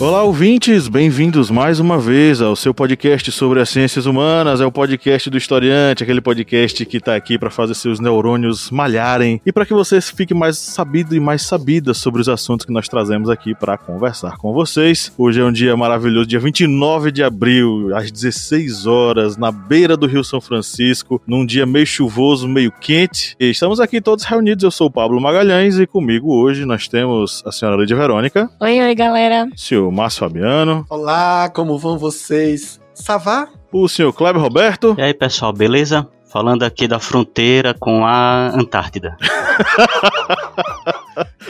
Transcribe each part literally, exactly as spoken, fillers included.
Olá, ouvintes! Bem-vindos mais uma vez ao seu podcast sobre as ciências humanas. É o podcast do historiante, aquele podcast que está aqui para fazer seus neurônios malharem e para que você fique mais sabido e mais sabida sobre os assuntos que nós trazemos aqui para conversar com vocês. Hoje é um dia maravilhoso, dia vinte e nove de abril, às dezesseis horas, na beira do Rio São Francisco, num dia meio chuvoso, meio quente. E estamos aqui todos reunidos. Eu sou o Pablo Magalhães e comigo hoje nós temos a senhora Lídia Verônica. Oi, oi, galera! Senhor Márcio Fabiano. Olá, como vão vocês? Savá? O senhor Cleber Roberto. E aí, pessoal, beleza? Falando aqui da fronteira com a Antártida.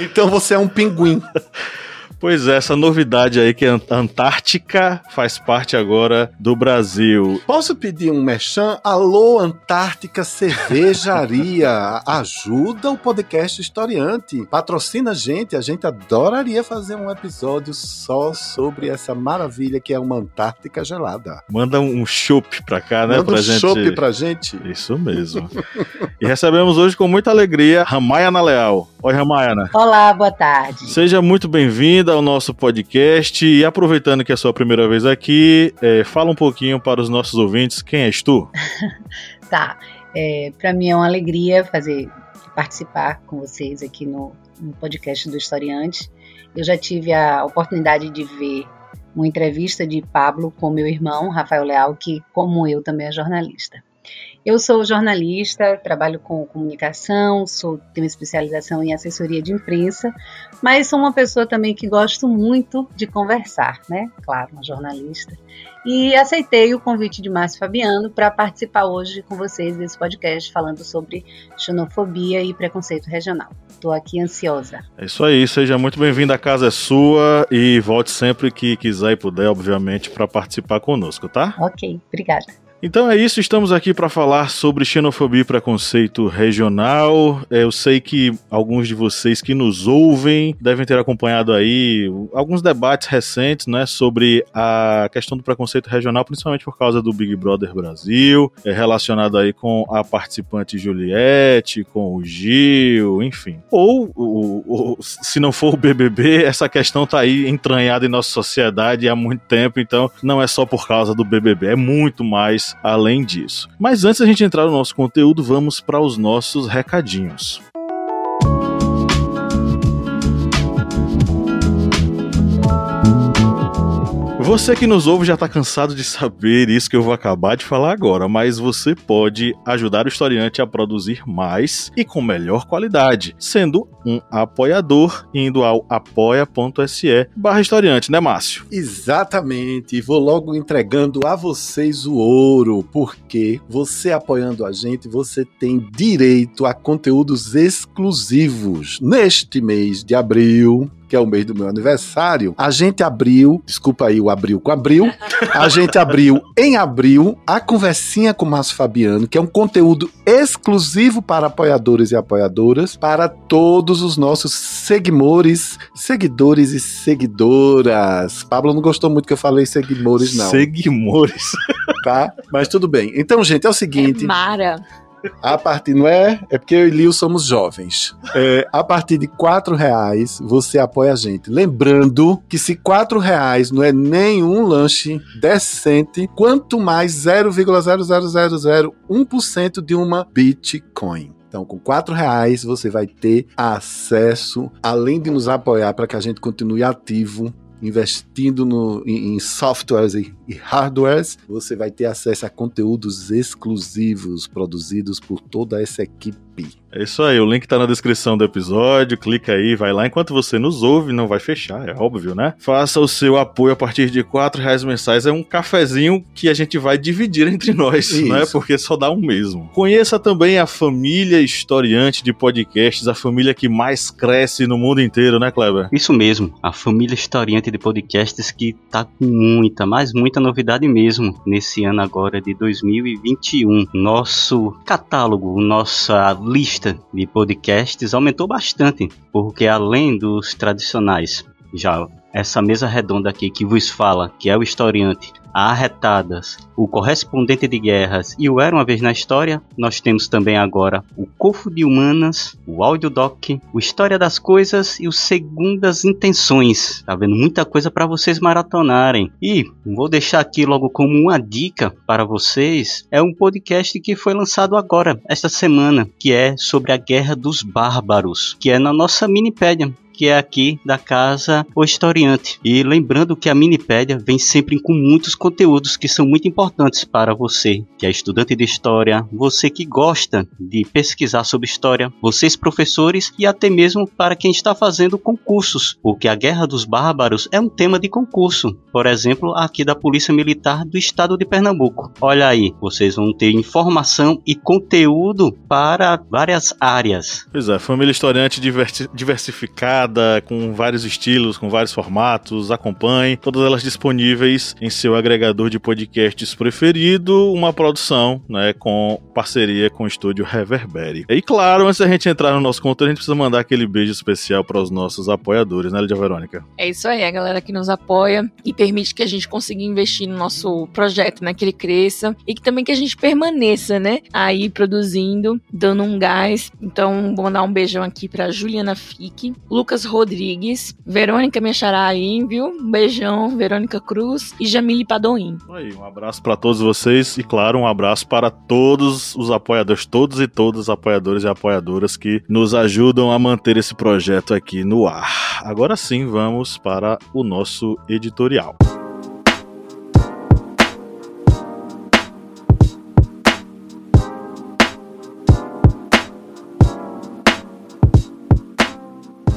Então você é um pinguim. Pois é, essa novidade aí que a Antártica faz parte agora do Brasil. Posso pedir um merchan? Alô, Antártica Cervejaria, ajuda o podcast Historiante, patrocina a gente, a gente adoraria fazer um episódio só sobre essa maravilha que é uma Antártica gelada. Manda um chopp pra cá, né? Manda pra um gente... chopp pra gente. Isso mesmo. E recebemos hoje com muita alegria Ramayana Leal. Oi, Ramayana. Olá, boa tarde. Seja muito bem-vinda ao nosso podcast e aproveitando que é a sua primeira vez aqui, é, fala um pouquinho para os nossos ouvintes, quem és tu? Tá, é, para mim é uma alegria fazer, participar com vocês aqui no, no podcast do Historiante. Eu já tive a oportunidade de ver uma entrevista de Pablo com meu irmão, Rafael Leal, que como eu também é jornalista. Eu sou jornalista, trabalho com comunicação, sou, tenho especialização em assessoria de imprensa, mas sou uma pessoa também que gosto muito de conversar, né? Claro, uma jornalista. E aceitei o convite de Márcio Fabiano para participar hoje com vocês desse podcast falando sobre xenofobia e preconceito regional. Estou aqui ansiosa. É isso aí, seja muito bem-vindo, a casa é sua e volte sempre que quiser e puder, obviamente, para participar conosco, tá? Ok, obrigada. Então é isso, estamos aqui para falar sobre xenofobia e preconceito regional. Eu sei que alguns de vocês que nos ouvem devem ter acompanhado aí alguns debates recentes, né, sobre a questão do preconceito regional, principalmente por causa do Big Brother Brasil, relacionado aí com a participante Juliette, com o Gil, enfim. Ou, ou, ou se não for o B B B, essa questão está aí entranhada em nossa sociedade há muito tempo, então não é só por causa do B B B, é muito mais além disso. Mas antes da gente entrar no nosso conteúdo, vamos para os nossos recadinhos. Você que nos ouve já está cansado de saber isso que eu vou acabar de falar agora, mas você pode ajudar o Historiante a produzir mais e com melhor qualidade, sendo um apoiador, indo ao apoia.se barra historiante, né, Márcio? Exatamente, e vou logo entregando a vocês o ouro, porque você apoiando a gente, você tem direito a conteúdos exclusivos. Neste mês de abril, que é o mês do meu aniversário, a gente abriu, desculpa aí o abril com abril, a gente abriu em abril a conversinha com o Márcio Fabiano, que é um conteúdo exclusivo para apoiadores e apoiadoras, para todos os nossos seguidores, seguidores e seguidoras. Pablo não gostou muito que eu falei seguidores, não. Seguidores. Tá? Mas tudo bem. Então, gente, é o seguinte... É Mara... A partir, não é? É porque eu e Lil somos jovens. É, a partir de quatro reais você apoia a gente. Lembrando que se quatro reais não é nenhum lanche decente, quanto mais zero vírgula zero zero zero zero um por cento de uma Bitcoin. Então, com quatro reais você vai ter acesso, além de nos apoiar para que a gente continue ativo, investindo no, em, em softwares e, e hardwares, você vai ter acesso a conteúdos exclusivos produzidos por toda essa equipe. É isso aí, o link tá na descrição do episódio, clica aí, vai lá, enquanto você nos ouve, não vai fechar, é óbvio, né? Faça o seu apoio a partir de quatro reais mensais, é um cafezinho que a gente vai dividir entre nós, isso, né? Porque só dá um mesmo. Conheça também a família Historiante de podcasts, a família que mais cresce no mundo inteiro, né, Cleber? Isso mesmo, a família Historiante de podcasts que tá com muita, mas muita novidade mesmo nesse ano agora de dois mil e vinte e um. Nosso catálogo, nossa lista de podcasts aumentou bastante, porque além dos tradicionais já essa mesa redonda aqui que vos fala, que é o historiante, a Arretadas, o correspondente de guerras e o Era Uma Vez na História. Nós temos também agora o Cofo de Humanas, o Audiodoc, o História das Coisas e o Segundas Intenções. Tá vendo? Muita coisa para vocês maratonarem. E vou deixar aqui logo como uma dica para vocês, é um podcast que foi lançado agora, esta semana, que é sobre a Guerra dos Bárbaros, que é na nossa Minipédia, que é aqui da Casa O Historiante. E lembrando que a Minipédia vem sempre com muitos conteúdos que são muito importantes para você, que é estudante de História, você que gosta de pesquisar sobre História, vocês professores e até mesmo para quem está fazendo concursos, porque a Guerra dos Bárbaros é um tema de concurso, por exemplo, aqui da Polícia Militar do Estado de Pernambuco. Olha aí, vocês vão ter informação e conteúdo para várias áreas. Pois é, família historiante diversificada, com vários estilos, com vários formatos. Acompanhe, todas elas disponíveis em seu agregador de podcasts preferido, uma produção, né, com parceria com o estúdio Reverbê. E claro, antes da gente entrar no nosso conteúdo, a gente precisa mandar aquele beijo especial para os nossos apoiadores, né, Lídia Verônica? É isso aí, a galera que nos apoia e permite que a gente consiga investir no nosso projeto, né, que ele cresça e que também que a gente permaneça, né, aí produzindo, dando um gás. Então, vou mandar um beijão aqui para Juliana Fique, Lucas Rodrigues, Verônica Mexará aí, viu? Um beijão, Verônica Cruz e Jamile Padoim. Aí, um abraço para todos vocês e, claro, um abraço para todos os apoiadores, todos e todas apoiadores e apoiadoras que nos ajudam a manter esse projeto aqui no ar. Agora sim, vamos para o nosso editorial.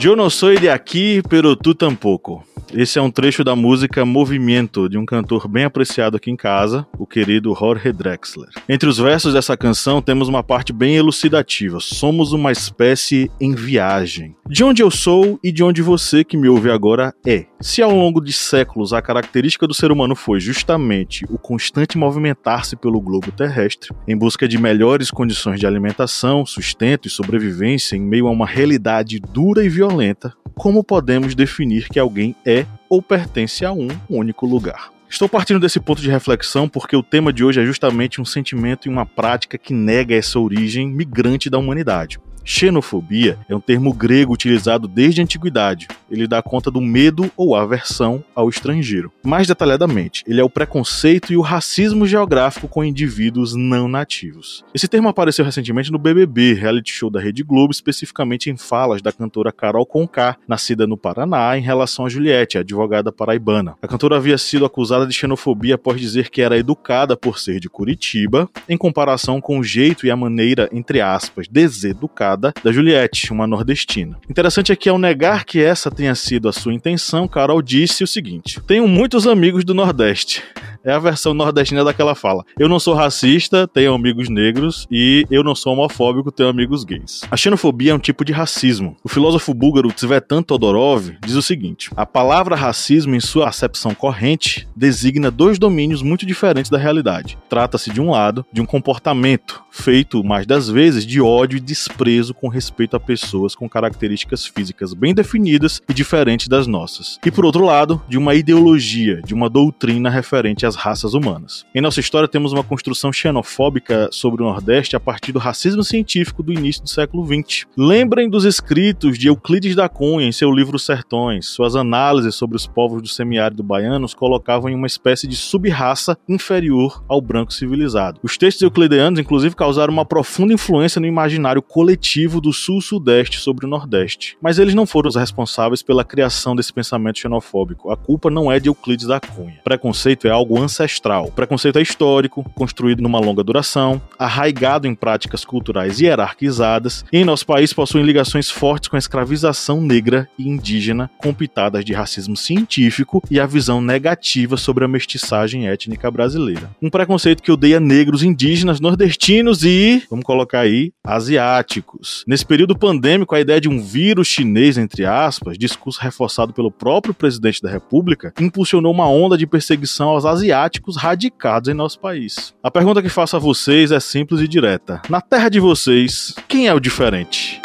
Eu não sou de aqui, pero tu tampouco. Esse é um trecho da música Movimento, de um cantor bem apreciado aqui em casa, o querido Jorge Drexler. Entre os versos dessa canção temos uma parte bem elucidativa: somos uma espécie em viagem. De onde eu sou e de onde você que me ouve agora é. Se ao longo de séculos a característica do ser humano foi justamente o constante movimentar-se pelo globo terrestre, em busca de melhores condições de alimentação, sustento e sobrevivência em meio a uma realidade dura e violenta, como podemos definir que alguém é ou pertence a um único lugar? Estou partindo desse ponto de reflexão porque o tema de hoje é justamente um sentimento e uma prática que nega essa origem migrante da humanidade. Xenofobia é um termo grego utilizado desde a antiguidade. Ele dá conta do medo ou aversão ao estrangeiro. Mais detalhadamente, ele é o preconceito e o racismo geográfico com indivíduos não nativos. Esse termo apareceu recentemente no B B B, reality show da Rede Globo, especificamente em falas da cantora Carol Conká, nascida no Paraná, em relação a Juliette, a advogada paraibana. A cantora havia sido acusada de xenofobia após dizer que era educada por ser de Curitiba, em comparação com o jeito e a maneira, entre aspas, deseducada da Juliette, uma nordestina. Interessante é que, ao negar que essa tenha sido a sua intenção, Carol disse o seguinte: tenho muitos amigos do Nordeste. É a versão nordestina daquela fala: eu não sou racista, tenho amigos negros, e eu não sou homofóbico, tenho amigos gays. A xenofobia é um tipo de racismo. O filósofo búlgaro Tsvetan Todorov diz o seguinte: a palavra racismo, em sua acepção corrente, designa dois domínios muito diferentes da realidade. Trata-se, de um lado, de um comportamento feito, mais das vezes, de ódio e desprezo com respeito a pessoas com características físicas bem definidas e diferentes das nossas. E, por outro lado, de uma ideologia, de uma doutrina referente às raças humanas. Em nossa história, temos uma construção xenofóbica sobre o Nordeste a partir do racismo científico do início do século vinte. Lembrem dos escritos de Euclides da Cunha em seu livro Sertões. Suas análises sobre os povos do semiárido baiano os colocavam em uma espécie de sub-raça inferior ao branco civilizado. Os textos euclideanos, inclusive, causaram uma profunda influência no imaginário coletivo do sul-sudeste sobre o nordeste. Mas eles não foram os responsáveis pela criação desse pensamento xenofóbico. A culpa não é de Euclides da Cunha. Preconceito é algo ancestral. Preconceito é histórico, construído numa longa duração, arraigado em práticas culturais hierarquizadas, e em nosso país possui ligações fortes com a escravização negra e indígena, com pitadas de racismo científico e a visão negativa sobre a mestiçagem étnica brasileira. Um preconceito que odeia negros, indígenas, nordestinos e, vamos colocar aí, asiáticos. Nesse período pandêmico, a ideia de um vírus chinês, entre aspas, discurso reforçado pelo próprio presidente da República, impulsionou uma onda de perseguição aos asiáticos radicados em nosso país. A pergunta que faço a vocês é simples e direta: na terra de vocês, quem é o diferente?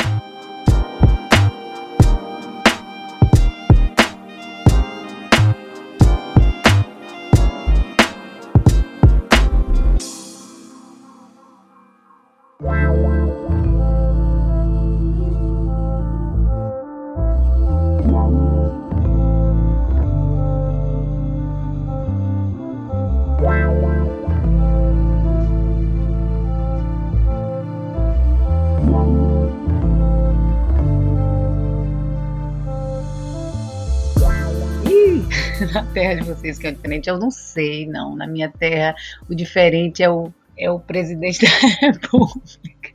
na terra de vocês que é o diferente? Eu não sei, não. Na minha terra, o diferente é o, é o presidente da República.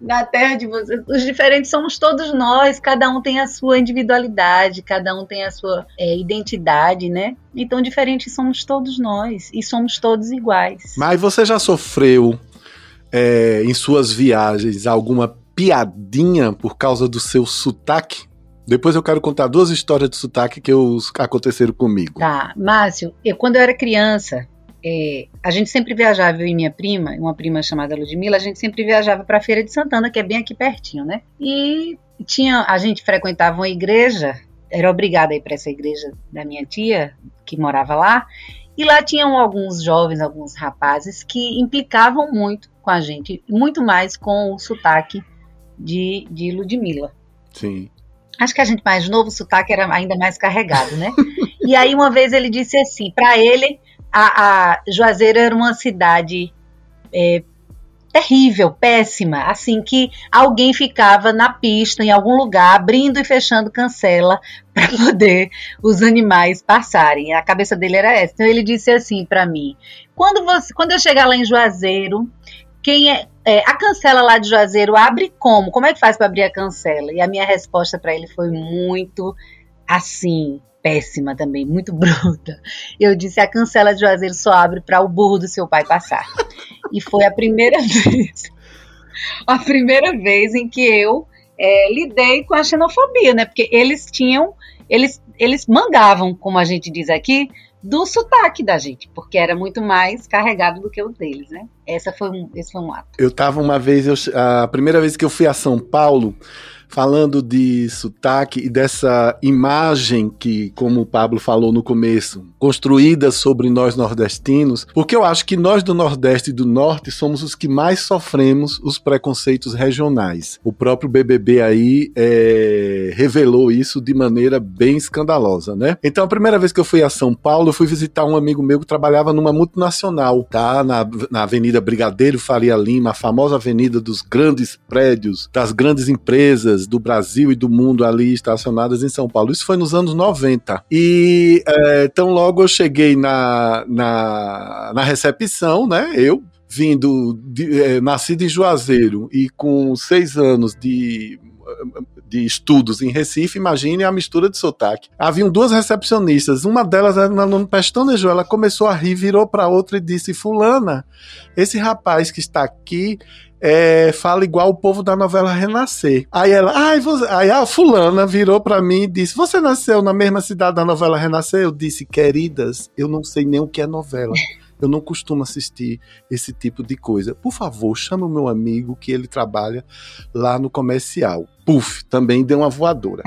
Na terra de vocês, os diferentes somos todos nós, cada um tem a sua individualidade, cada um tem a sua é, identidade, né? Então, diferentes somos todos nós e somos todos iguais. Mas você já sofreu, é, em suas viagens, alguma piadinha por causa do seu sotaque? Depois eu quero contar duas histórias de sotaque que eu, aconteceram comigo. Tá, Márcio, eu, quando eu era criança... É, a gente sempre viajava, eu e minha prima, uma prima chamada Ludmila, a gente sempre viajava para a Feira de Santana, que é bem aqui pertinho, né? E tinha, a gente frequentava uma igreja, era obrigada a ir para essa igreja da minha tia, que morava lá, e lá tinham alguns jovens, alguns rapazes que implicavam muito com a gente, muito mais com o sotaque de, de Ludmila. Sim. Acho que a gente mais novo, o sotaque era ainda mais carregado, né? E aí uma vez ele disse assim, para ele... A, a Juazeiro era uma cidade é, terrível, péssima, assim que alguém ficava na pista, em algum lugar, abrindo e fechando cancela para poder os animais passarem. A cabeça dele era essa. Então ele disse assim para mim, quando, você, quando eu chegar lá em Juazeiro, quem é, é, a cancela lá de Juazeiro abre como? Como é que faz para abrir a cancela? E a minha resposta para ele foi muito assim... péssima também, muito bruta. Eu disse, a cancela de Juazeiro só abre para o burro do seu pai passar. E foi a primeira vez, a primeira vez em que eu é, lidei com a xenofobia, né? Porque eles tinham, eles, eles mangavam, como a gente diz aqui, do sotaque da gente, porque era muito mais carregado do que o deles, né? Essa foi um, esse foi um ato. Eu tava uma vez, eu, a primeira vez que eu fui a São Paulo, falando de sotaque e dessa imagem que, como o Pablo falou no começo, construída sobre nós nordestinos, porque eu acho que nós do Nordeste e do Norte somos os que mais sofremos os preconceitos regionais. O próprio B B B aí é, revelou isso de maneira bem escandalosa, né? Então, a primeira vez que eu fui a São Paulo, eu fui visitar um amigo meu que trabalhava numa multinacional, tá? Na, na Avenida Brigadeiro Faria Lima, a famosa avenida dos grandes prédios, das grandes empresas, do Brasil e do mundo ali estacionadas em São Paulo. Isso foi nos anos noventa. E é, então logo eu cheguei na, na, na recepção, né? Eu, vindo, de, é, nascido em Juazeiro e com seis anos de... de estudos em Recife, imagine a mistura de sotaque. Haviam duas recepcionistas, uma delas era uma aluna pestanejo, ela começou a rir, virou para outra e disse, fulana, esse rapaz que está aqui é, fala igual o povo da novela Renascer. Aí ela, ai, você... aí a fulana virou para mim e disse, você nasceu na mesma cidade da novela Renascer? Eu disse, queridas, eu não sei nem o que é novela. Eu não costumo assistir esse tipo de coisa. Por favor, chama o meu amigo que ele trabalha lá no comercial. Puf, também deu uma voadora.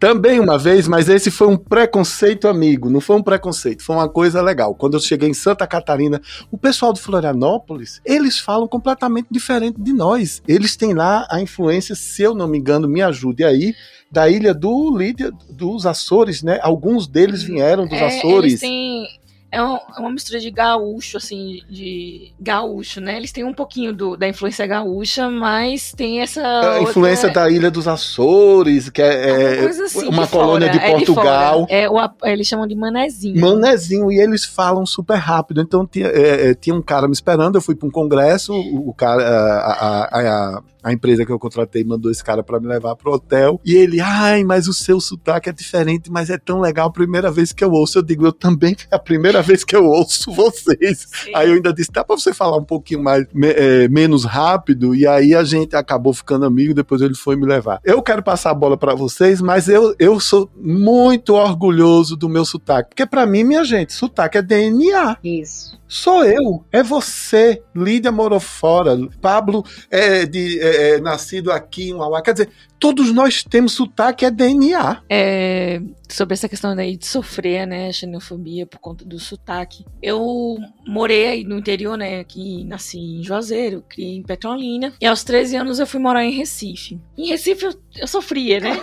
Também uma vez, mas esse foi um preconceito, amigo. Não foi um preconceito, foi uma coisa legal. Quando eu cheguei em Santa Catarina, o pessoal de Florianópolis, eles falam completamente diferente de nós. Eles têm lá a influência, se eu não me engano, me ajude aí, da ilha do Lídia, dos Açores, né? Alguns deles vieram dos é, Açores. Eles têm... É uma mistura de gaúcho, assim, de gaúcho, né? Eles têm um pouquinho do, da influência gaúcha, mas tem essa... A outra... influência da Ilha dos Açores, que é, é uma, assim, uma de colônia fora, de Portugal. É de é, o, eles chamam de manezinho. Manezinho, e eles falam super rápido. Então, tinha, é, tinha um cara me esperando, eu fui para um congresso, o, o cara... A, a, a, a empresa que eu contratei mandou esse cara pra me levar pro hotel, e ele, ai, mas o seu sotaque é diferente, mas é tão legal, a primeira vez que eu ouço, eu digo, eu também é a primeira vez que eu ouço vocês. Sim. Aí eu ainda disse, dá pra você falar um pouquinho mais, me, é, menos rápido, e aí a gente acabou ficando amigo, depois ele foi me levar. Eu quero passar a bola pra vocês, mas eu, eu sou muito orgulhoso do meu sotaque, porque pra mim, minha gente, sotaque é D N A. Isso. Sou eu, é você, Lídia morou fora, Pablo é, de, é, é nascido aqui em Uauá, quer dizer, todos nós temos sotaque, é D N A. É, sobre essa questão daí de sofrer, né, xenofobia por conta do sotaque, eu morei aí no interior, né, aqui nasci em Juazeiro, criei em Petrolina, e aos treze anos eu fui morar em Recife. Em Recife eu, eu sofria, né?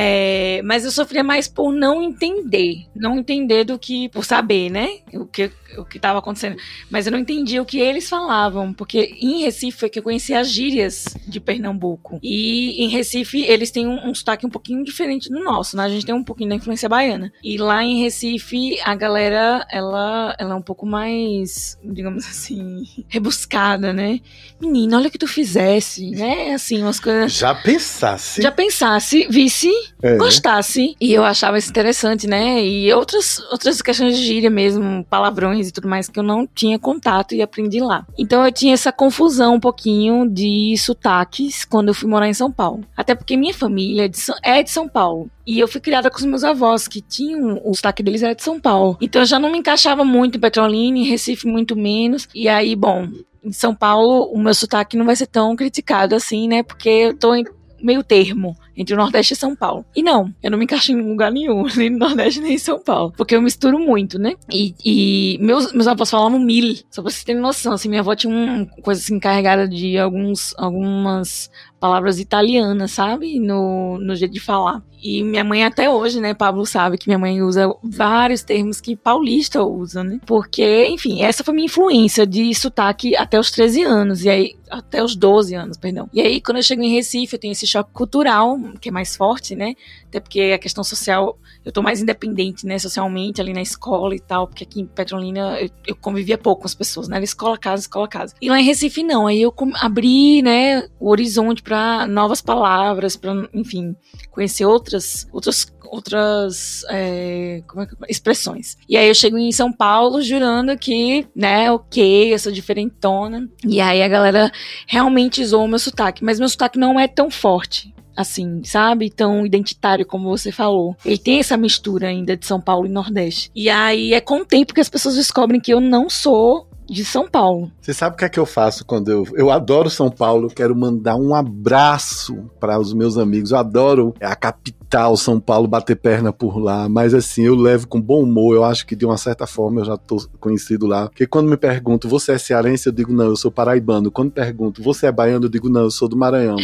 É, mas eu sofria mais por não entender, não entender do que por saber, né? O que o que estava acontecendo, mas eu não entendia o que eles falavam, porque em Recife foi que eu conheci as gírias de Pernambuco, e em Recife eles têm um, um sotaque um pouquinho diferente do nosso, né? A gente tem um pouquinho da influência baiana, e lá em Recife a galera, ela, ela é um pouco mais, digamos assim, rebuscada, né? Menina, olha o que tu fizesse, né? Assim, umas coisas... Já pensasse. Já pensasse, visse, é. Gostasse, e eu achava isso interessante, né? E outras, outras questões de gíria mesmo, palavrões e tudo mais, que eu não tinha contato e aprendi lá. Então eu tinha essa confusão um pouquinho de sotaques quando eu fui morar em São Paulo. Até porque minha família é de São, é de São Paulo. E eu fui criada com os meus avós, que tinham, o sotaque deles era de São Paulo. Então eu já não me encaixava muito em Petrolina, em Recife muito menos. E aí, bom, em São Paulo o meu sotaque não vai ser tão criticado assim, né? Porque eu tô em meio termo entre o Nordeste e São Paulo. E não, eu não me encaixo em lugar nenhum, nem no Nordeste, nem em São Paulo. Porque eu misturo muito, né? E, e meus, meus avós falavam mil, só pra vocês terem noção. Assim, minha avó tinha uma coisa assim, encarregada de alguns, algumas palavras italianas, sabe? No, no jeito de falar. E minha mãe até hoje, né? Pablo sabe que minha mãe usa vários termos que paulista usa, né? Porque, enfim, essa foi minha influência de sotaque até os treze anos. E aí, até os doze anos, perdão. E aí, quando eu chego em Recife, eu tenho esse choque cultural, que é mais forte, né? Até porque a questão social, eu tô mais independente, né? Socialmente, ali na escola e tal. Porque aqui em Petrolina, eu, eu convivia pouco com as pessoas, né? Era escola, casa, escola, casa. E lá em Recife, não. Aí eu abri, né? O horizonte para novas palavras, para, enfim, conhecer outras, outras, outras é, como é que, expressões. E aí eu chego em São Paulo jurando que, né, ok, eu sou diferentona. E aí a galera realmente zoou o meu sotaque. Mas meu sotaque não é tão forte, assim, sabe? Tão identitário como você falou. Ele tem essa mistura ainda de São Paulo e Nordeste. E aí é com o tempo que as pessoas descobrem que eu não sou de São Paulo. Você sabe o que é que eu faço quando eu... Eu adoro São Paulo, quero mandar um abraço para os meus amigos. Eu adoro a capital, São Paulo, bater perna por lá. Mas assim, eu levo com bom humor. Eu acho que de uma certa forma eu já tô conhecido lá. Porque quando me perguntam, você é cearense? Eu digo, não, eu sou paraibano. Quando me perguntam, você é baiano? Eu digo, não, eu sou do Maranhão.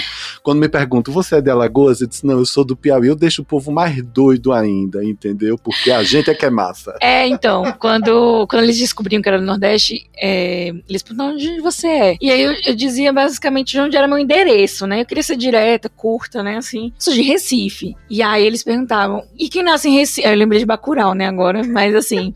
Quando me perguntam, você é de Alagoas? Eu disse, não, eu sou do Piauí. Eu deixo o povo mais doido ainda, entendeu? Porque a gente é que é massa. É, então, quando, quando eles descobriam que era do Nordeste... É, eles perguntavam onde você é. E aí eu, eu dizia basicamente de onde era meu endereço, né? Eu queria ser direta, curta, né? Assim, sou de Recife. E aí eles perguntavam, e quem nasce em Recife? Eu lembrei de Bacurau, né? Agora, mas assim...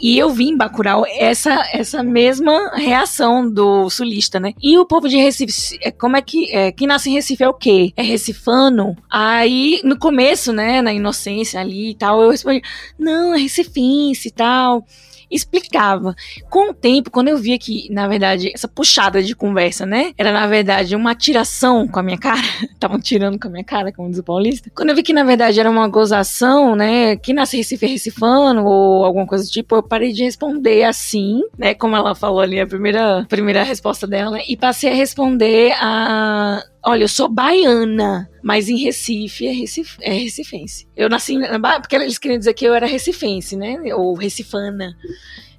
E eu vi em Bacurau essa, essa mesma reação do sulista, né? E o povo de Recife, como é que... É, quem nasce em Recife é o quê? É recifano? Aí, no começo, né? Na inocência ali e tal, eu respondi, não, é recifense e tal... Explicava. Com o tempo, quando eu via que, na verdade, essa puxada de conversa, né? Era, na verdade, uma atiração com a minha cara. Estavam tirando com a minha cara, como diz o paulista. Quando eu vi que, na verdade, era uma gozação, né? Que nasce Recife é recifano ou alguma coisa do tipo, eu parei de responder assim, né? Como ela falou ali, a primeira, primeira resposta dela, né? E passei a responder a... Olha, eu sou baiana, mas em Recife é, recif- é recifense. Eu nasci na Bahia, porque eles queriam dizer que eu era recifense, né? Ou recifana.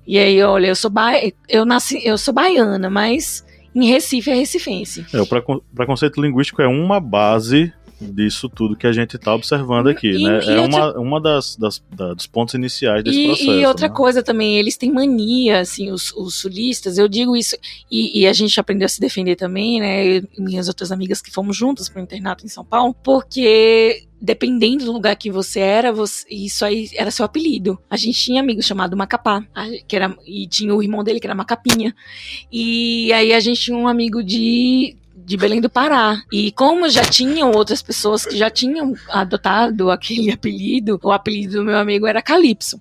E aí, olha, eu sou, ba- eu nasci, eu sou baiana, mas em Recife é recifense. É, o preconceito linguístico é uma base disso tudo que a gente está observando aqui, e, né? E é outra... uma, uma das, das, da, dos pontos iniciais desse e, processo. E outra, né? Coisa também, eles têm mania, assim, os, os sulistas, eu digo isso, e, e a gente aprendeu a se defender também, né? Eu e minhas outras amigas que fomos juntas para o internato em São Paulo, porque... Dependendo do lugar que você era, você, isso aí era seu apelido. A gente tinha amigo chamado Macapá, que era, e tinha o irmão dele que era Macapinha. E aí a gente tinha um amigo de, de Belém do Pará. E como já tinham outras pessoas que já tinham adotado aquele apelido, o apelido do meu amigo era Calypso.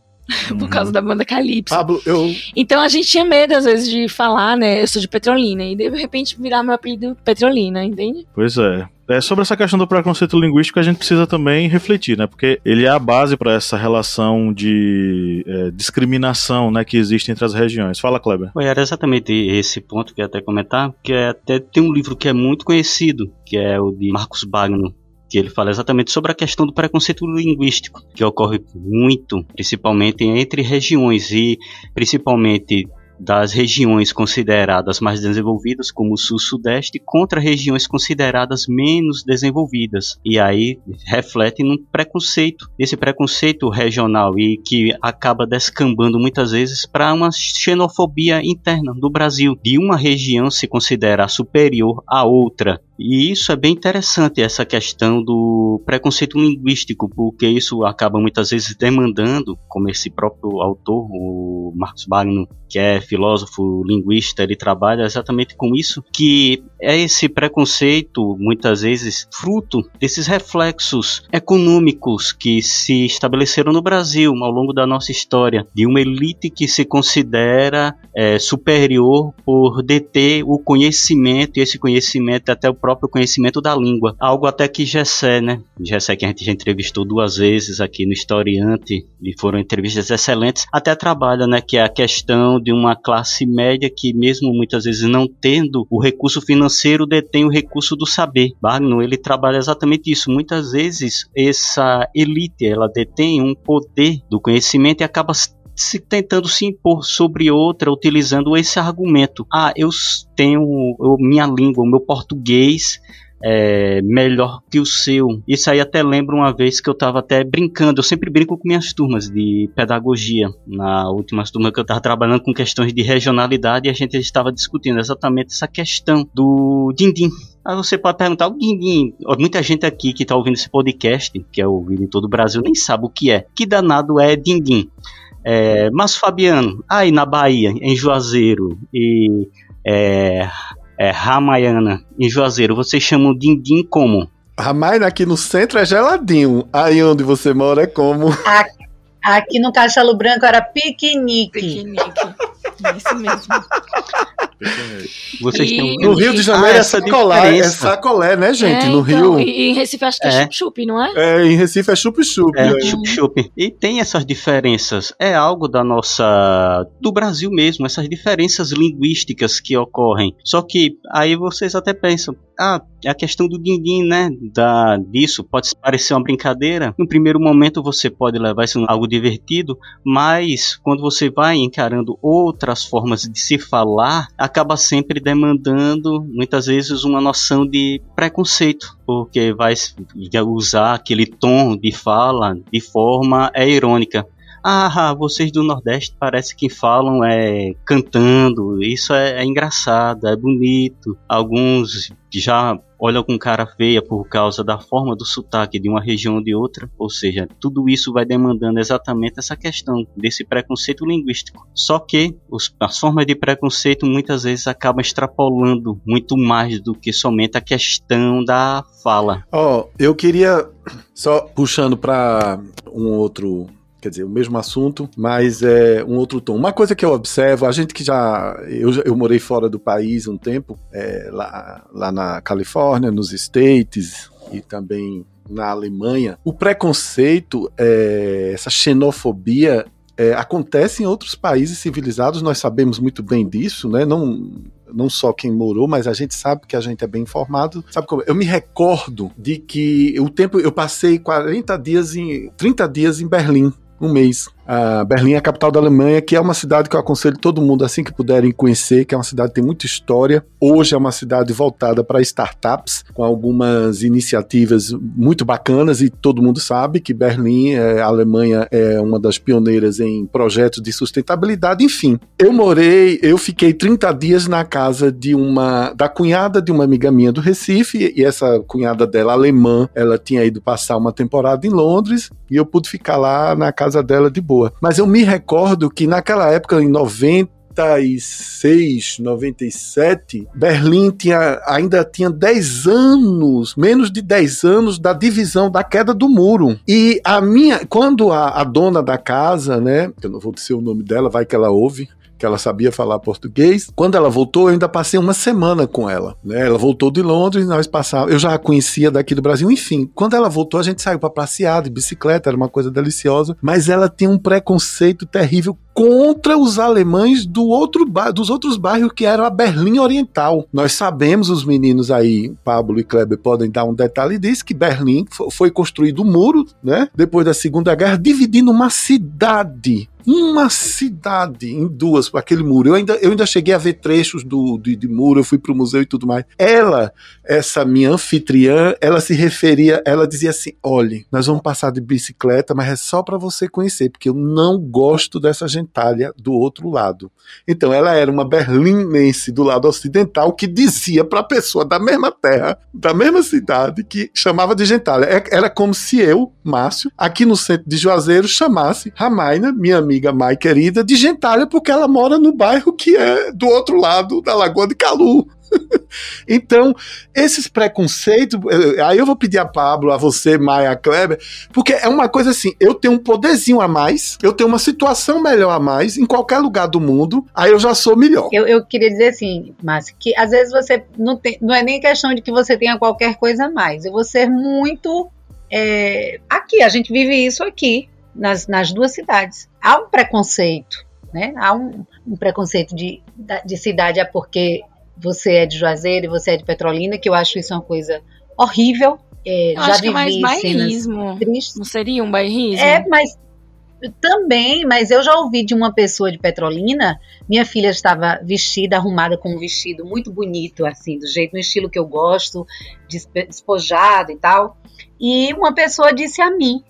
Por causa da banda Calypso. Pablo, eu... Então a gente tinha medo, às vezes, de falar, né? Eu sou de Petrolina. E de repente virar meu apelido Petrolina, entende? Pois é. É, sobre essa questão do preconceito linguístico, a gente precisa também refletir, né? Porque ele é a base para essa relação de é, discriminação, né, que existe entre as regiões. Fala, Cleber. Era exatamente esse ponto que eu ia até comentar, que é até tem um livro que é muito conhecido, que é o de Marcos Bagno, que ele fala exatamente sobre a questão do preconceito linguístico, que ocorre muito, principalmente entre regiões e principalmente das regiões consideradas mais desenvolvidas, como o Sul-Sudeste, contra regiões consideradas menos desenvolvidas. E aí reflete num preconceito, esse preconceito regional, e que acaba descambando muitas vezes para uma xenofobia interna do Brasil, de uma região se considerar superior à outra. E isso é bem interessante, essa questão do preconceito linguístico, porque isso acaba muitas vezes demandando, como esse próprio autor, o Marcos Bagno, que é filósofo, linguista, ele trabalha exatamente com isso, que é esse preconceito, muitas vezes, fruto desses reflexos econômicos que se estabeleceram no Brasil ao longo da nossa história, de uma elite que se considera é, superior por deter o conhecimento, e esse conhecimento até o próprio próprio conhecimento da língua. Algo até que Jessé, né? Jessé, que a gente já entrevistou duas vezes aqui no Historiante, e foram entrevistas excelentes, até trabalha, né? Que é a questão de uma classe média que, mesmo muitas vezes não tendo o recurso financeiro, detém o recurso do saber. Barno, ele trabalha exatamente isso. Muitas vezes, essa elite, ela detém um poder do conhecimento e acaba Se tentando se impor sobre outra, utilizando esse argumento. Ah, eu tenho eu, minha língua, o meu português é melhor que o seu. Isso aí até lembra uma vez que eu estava até brincando, eu sempre brinco com minhas turmas de pedagogia, na última turma que eu estava trabalhando com questões de regionalidade, e a gente estava discutindo exatamente essa questão do din-din. Aí você pode perguntar, o din-din, muita gente aqui que está ouvindo esse podcast, que é ouvido em todo o Brasil, nem sabe o que é. Que danado é din-din? É, Márcio Fabiano, aí na Bahia, em Juazeiro, e é, é, Ramayana, em Juazeiro, vocês chamam din-din como? Ramayana aqui no centro é geladinho, aí onde você mora é como? Aqui, aqui no Castelo Branco era piquenique. Piquenique, isso mesmo. Vocês e, no Rio de Janeiro ah, é, sacolé, é sacolé, né, gente? É, no então, Rio. E em Recife acho que é chup-chup, é. não é? É, em Recife é chup-chup. É, é. chup-chup. E tem essas diferenças. É algo da nossa. Do Brasil mesmo, essas diferenças linguísticas que ocorrem. Só que aí vocês até pensam. Ah, a questão do din-din, né? Da, disso pode parecer uma brincadeira. No primeiro momento você pode levar isso a algo divertido, mas quando você vai encarando outras formas de se falar, acaba sempre demandando, muitas vezes, uma noção de preconceito, porque vai usar aquele tom de fala de forma é, irônica. Ah, vocês do Nordeste parece que falam é, cantando, isso é, é engraçado, é bonito. Alguns já olham com cara feia por causa da forma do sotaque de uma região ou de outra. Ou seja, tudo isso vai demandando exatamente essa questão desse preconceito linguístico. Só que os, as formas de preconceito muitas vezes acabam extrapolando muito mais do que somente a questão da fala. Ó, oh, eu queria, só puxando para um outro... Quer dizer, o mesmo assunto, mas é um outro tom. Uma coisa que eu observo, a gente que já... Eu, eu morei fora do país um tempo, é, lá, lá na Califórnia, nos States e também na Alemanha. O preconceito, é, essa xenofobia, é, acontece em outros países civilizados, nós sabemos muito bem disso, né? Não... não só quem morou, mas a gente sabe que a gente é bem informado, sabe como? Eu me recordo de que o tempo, eu passei quarenta dias em, trinta dias em Berlim, um mês. Uh, Berlim é a capital da Alemanha, que é uma cidade que eu aconselho todo mundo, assim que puderem conhecer, que é uma cidade que tem muita história. Hoje é uma cidade voltada para startups, com algumas iniciativas muito bacanas, e todo mundo sabe que Berlim, é, a Alemanha, é uma das pioneiras em projetos de sustentabilidade. Enfim, eu morei, eu fiquei trinta dias na casa de uma, da cunhada de uma amiga minha do Recife, e essa cunhada dela, alemã, ela tinha ido passar uma temporada em Londres, e eu pude ficar lá na casa dela de boa. Mas eu me recordo que naquela época, em noventa e seis, noventa e sete, Berlim tinha, ainda tinha dez anos, menos de dez anos da divisão, da queda do muro. E a minha, quando a, a dona da casa, né, eu não vou dizer o nome dela, vai que ela ouve, que ela sabia falar português. Quando ela voltou, eu ainda passei uma semana com ela, né? Ela voltou de Londres, nós passávamos, eu já a conhecia daqui do Brasil, enfim. Quando ela voltou, a gente saiu para passear de bicicleta, era uma coisa deliciosa, mas ela tinha um preconceito terrível contra os alemães do outro ba... dos outros bairros, que era a Berlim Oriental. Nós sabemos, os meninos aí, Pablo e Cleber, podem dar um detalhe disso, que Berlim foi construído um muro, né? Depois da Segunda Guerra, dividindo uma cidade uma cidade em duas, aquele muro. Eu ainda, eu ainda cheguei a ver trechos do, de, de muro, eu fui pro museu e tudo mais. Ela, essa minha anfitriã, ela se referia, ela dizia assim, olhe, nós vamos passar de bicicleta, mas é só para você conhecer, porque eu não gosto dessa gentalha do outro lado. Então, ela era uma berlinense do lado ocidental que dizia pra pessoa da mesma terra, da mesma cidade, que chamava de gentalha. Era como se eu, Márcio, aqui no centro de Juazeiro, chamasse Ramayana, minha amiga mais querida, de gentalha, porque ela mora no bairro que é do outro lado da Lagoa de Calu. Então, esses preconceitos, aí eu vou pedir a Pablo, a você, Maia, a Cleber, porque é uma coisa assim, eu tenho um poderzinho a mais, eu tenho uma situação melhor a mais em qualquer lugar do mundo, aí eu já sou melhor. Eu, eu queria dizer assim, Márcio, que às vezes você não tem, não é nem questão de que você tenha qualquer coisa a mais, eu vou ser muito é, aqui, a gente vive isso aqui, nas, nas duas cidades. Há um preconceito, né? Há um, um preconceito de, de cidade, é porque você é de Juazeiro e você é de Petrolina, que eu acho isso uma coisa horrível. É, eu já acho que é mais bairrismo. Tristes. Não seria um bairrismo? É, mas também, mas eu já ouvi de uma pessoa de Petrolina, minha filha estava vestida, arrumada com um vestido muito bonito, assim, do jeito, no estilo que eu gosto, despojado e tal. E uma pessoa disse a mim,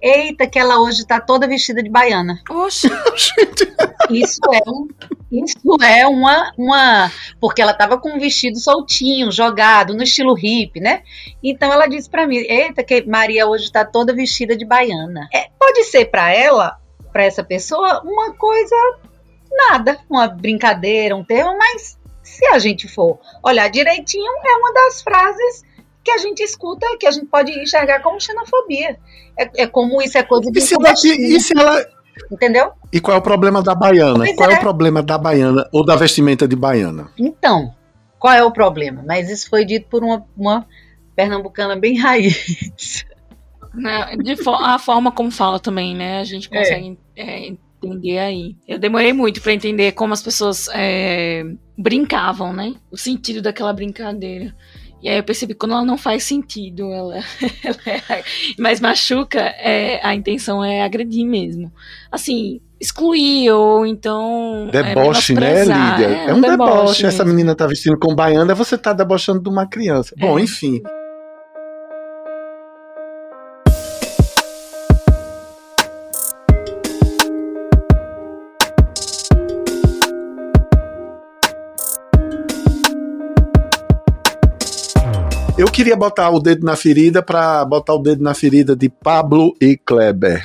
eita, que ela hoje tá toda vestida de baiana. Oxe, gente. Isso é, um, isso é uma, uma... Porque ela tava com um vestido soltinho, jogado, no estilo hippie, né? Então ela disse pra mim, eita, que Maria hoje tá toda vestida de baiana. É, pode ser pra ela, pra essa pessoa, uma coisa nada, uma brincadeira, um termo, mas se a gente for olhar direitinho, é uma das frases que a gente escuta, que a gente pode enxergar como xenofobia. É, é como isso é coisa de... E se ela, e se ela... Entendeu? E qual é o problema da baiana? Pois qual é. é o problema da baiana ou da vestimenta de baiana? Então, qual é o problema? Mas isso foi dito por uma, uma pernambucana bem raiz. Não, de fo- a forma como fala também, né? A gente consegue é. É, entender aí. Eu demorei muito para entender como as pessoas é, brincavam, né? O sentido daquela brincadeira. E aí eu percebi que quando ela não faz sentido, ela, ela é, mas machuca, é, a intenção é agredir mesmo. Assim, excluir ou então... Deboche, é, né, Lídia? É, é um deboche. deboche Essa menina tá vestindo com baiana, você tá debochando de uma criança. É. Bom, enfim... Eu queria botar o dedo na ferida para botar o dedo na ferida de Pablo e Cleber.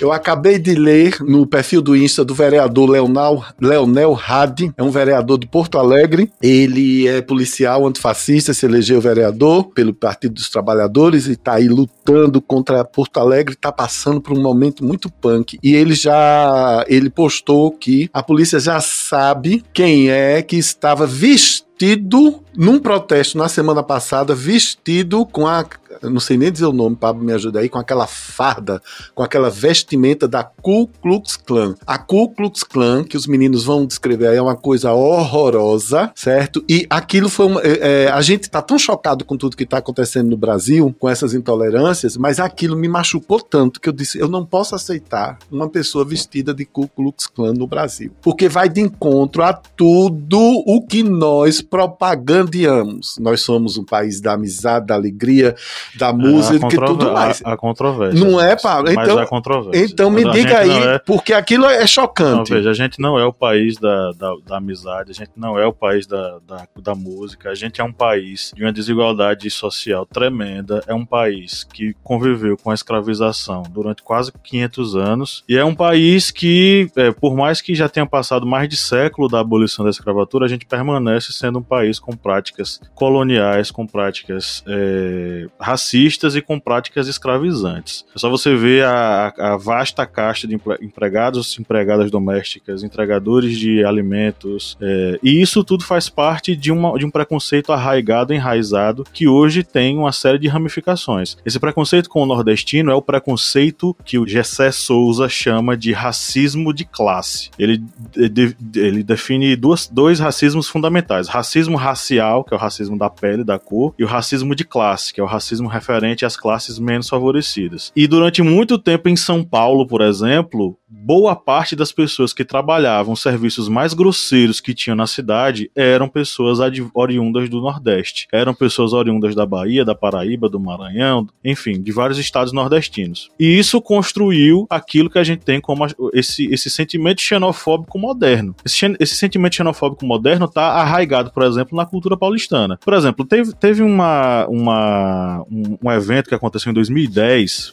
Eu acabei de ler no perfil do Insta do vereador Leonel, Leonel Hadi, é um vereador de Porto Alegre, ele é policial antifascista, se elegeu vereador pelo Partido dos Trabalhadores e está aí lutando contra Porto Alegre, está passando por um momento muito punk, e ele já, ele postou que a polícia já sabe quem é que estava vestido num protesto na semana passada, vestido com a... não sei nem dizer o nome, Pablo, me ajuda aí, com aquela farda, com aquela vestimenta da Ku Klux Klan. A Ku Klux Klan, que os meninos vão descrever aí, é uma coisa horrorosa, certo? E aquilo foi uma... É, é, a gente tá tão chocado com tudo que tá acontecendo no Brasil, com essas intolerâncias, mas aquilo me machucou tanto que eu disse, eu não posso aceitar uma pessoa vestida de Ku Klux Klan no Brasil, porque vai de encontro a tudo o que nós propagandeamos. Nós somos um país da amizade, da alegria, da música e tudo mais. A, a controvérsia. Não é, Pablo? Então, mas a controvérsia. Então me diga aí, é... porque aquilo é chocante. Não, veja, a gente não é o país da, da, da amizade, a gente não é o país da, da, da música, a gente é um país de uma desigualdade social tremenda, é um país que conviveu com a escravização durante quase quinhentos anos, e é um país que, é, por mais que já tenha passado mais de século da abolição da escravatura, a gente permanece sendo um país com práticas coloniais, com práticas... É, racistas e com práticas escravizantes. É só você ver a, a vasta caixa de empregados, empregadas domésticas, entregadores de alimentos, é, e isso tudo faz parte de, uma, de um preconceito arraigado, enraizado, que hoje tem uma série de ramificações. Esse preconceito com o nordestino é o preconceito que o Jessé Souza chama de racismo de classe. Ele, de, ele define duas, dois racismos fundamentais, racismo racial, que é o racismo da pele, da cor, e o racismo de classe, que é o racismo racismo referente às classes menos favorecidas. E durante muito tempo em São Paulo, por exemplo, boa parte das pessoas que trabalhavam serviços mais grosseiros que tinham na cidade eram pessoas oriundas do Nordeste. Eram pessoas oriundas da Bahia, da Paraíba, do Maranhão, enfim, de vários estados nordestinos. E isso construiu aquilo que a gente tem como esse, esse sentimento xenofóbico moderno. Esse, esse sentimento xenofóbico moderno está arraigado, por exemplo, na cultura paulistana. Por exemplo, teve, teve uma, uma, um, um evento que aconteceu em dois mil e dez...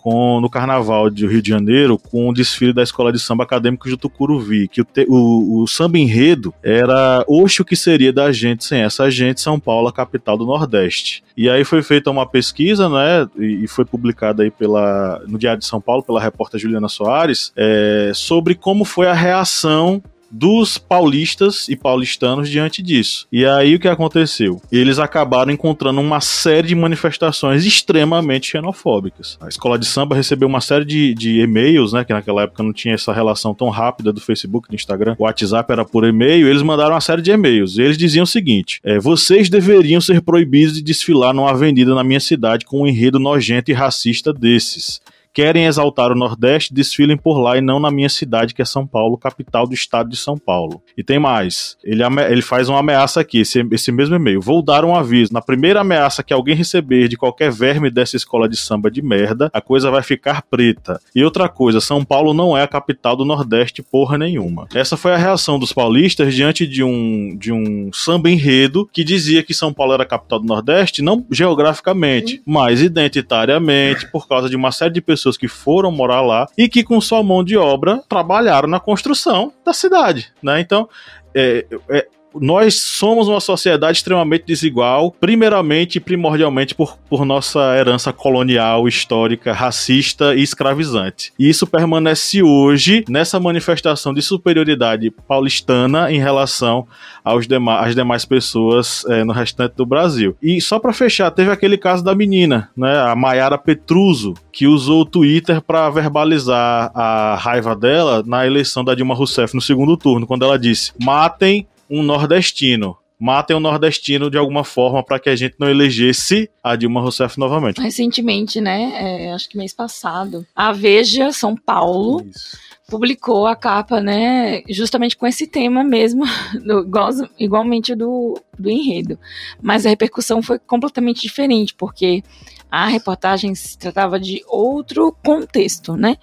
Com, no Carnaval de Rio de Janeiro, com o desfile da Escola de Samba Acadêmicos de Tucuruvi, que o, te, o, o samba enredo era oxe o que seria da gente sem essa gente, São Paulo, a capital do Nordeste. E aí foi feita uma pesquisa, né, e, e foi publicada aí pela, no Diário de São Paulo, pela repórter Juliana Soares, é, sobre como foi a reação dos paulistas e paulistanos diante disso. E aí o que aconteceu? Eles acabaram encontrando uma série de manifestações extremamente xenofóbicas. A escola de samba recebeu uma série de, de e-mails, né, que naquela época não tinha essa relação tão rápida do Facebook, do Instagram, o WhatsApp era por e-mail, eles mandaram uma série de e-mails. Eles diziam o seguinte, é, vocês deveriam ser proibidos de desfilar numa avenida na minha cidade com um enredo nojento e racista desses. Querem exaltar o Nordeste, desfilem por lá e não na minha cidade, que é São Paulo, capital do estado de São Paulo. E tem mais, ele, ele faz uma ameaça aqui, esse, esse mesmo e-mail. Vou dar um aviso, na primeira ameaça que alguém receber de qualquer verme dessa escola de samba de merda, a coisa vai ficar preta. E outra coisa, São Paulo não é a capital do Nordeste porra nenhuma. Essa foi a reação dos paulistas diante de um, de um samba enredo que dizia que São Paulo era a capital do Nordeste, não geograficamente, mas identitariamente, por causa de uma série de pessoas que foram morar lá e que com sua mão de obra trabalharam na construção da cidade, né? Então é, é, nós somos uma sociedade extremamente desigual, primeiramente e primordialmente por, por nossa herança colonial, histórica, racista e escravizante. E isso permanece hoje nessa manifestação de superioridade paulistana em relação aos dema- às demais pessoas é, no restante do Brasil. E só para fechar, teve aquele caso da menina, né, a Mayara Petruso, que usou o Twitter para verbalizar a raiva dela na eleição da Dilma Rousseff no segundo turno, quando ela disse, matem um nordestino. Matem um nordestino de alguma forma para que a gente não elegesse a Dilma Rousseff novamente. Recentemente, né? É, acho que mês passado. A Veja São Paulo Isso. publicou a capa, né? Justamente com esse tema mesmo, do, igual, igualmente do, do enredo. Mas a repercussão foi completamente diferente, porque a reportagem se tratava de outro contexto, né?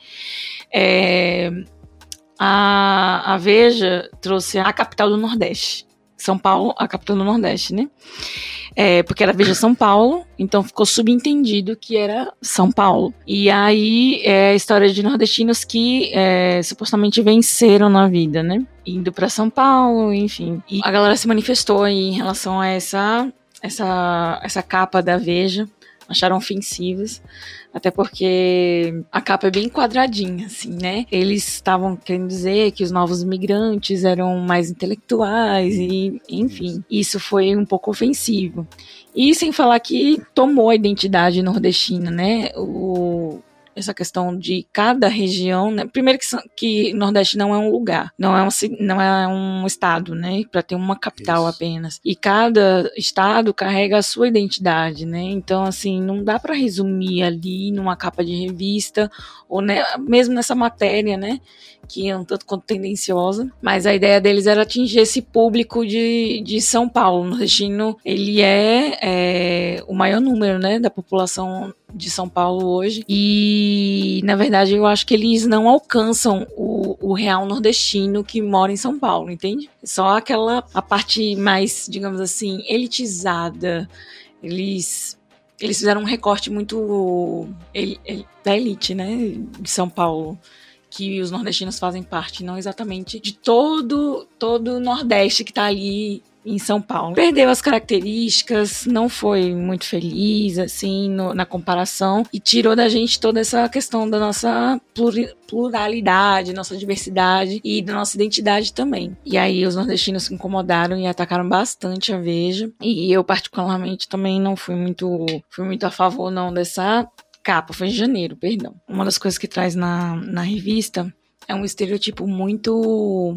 É... A, a Veja trouxe a capital do Nordeste, São Paulo, a capital do Nordeste, né? É, porque era Veja São Paulo, então ficou subentendido que era São Paulo. E aí é a história de nordestinos que é, supostamente venceram na vida, né? Indo para São Paulo, enfim. E a galera se manifestou aí em relação a essa, essa, essa capa da Veja. Acharam ofensivas, até porque a capa é bem quadradinha, assim, né? Eles estavam querendo dizer que os novos migrantes eram mais intelectuais e, enfim, isso foi um pouco ofensivo. E sem falar que tomou a identidade nordestina, né? O... Essa questão de cada região, né? Primeiro que, que Nordeste não é um lugar, não é um, não é um estado, né? Para ter uma capital Isso. apenas. E cada estado carrega a sua identidade, né? Então, assim, não dá para resumir ali numa capa de revista, ou né, mesmo nessa matéria, né? Que é um tanto quanto tendenciosa, mas a ideia deles era atingir esse público de, de São Paulo. O nordestino, ele é, é o maior número, né, da população de São Paulo hoje, e na verdade eu acho que eles não alcançam o, o real nordestino que mora em São Paulo, entende? Só aquela, a parte mais, digamos assim, elitizada, eles... Eles fizeram um recorte muito el, el, da elite, né, de São Paulo, que os nordestinos fazem parte, não exatamente de todo, todo o Nordeste que está ali em São Paulo. Perdeu as características, não foi muito feliz, assim, no, na comparação, e tirou da gente toda essa questão da nossa pluralidade, nossa diversidade e da nossa identidade também. E aí os nordestinos se incomodaram e atacaram bastante a Veja, e eu particularmente também não fui muito, fui muito a favor, não, dessa... capa, foi em janeiro, perdão. Uma das coisas que traz na, na revista é um estereotipo muito,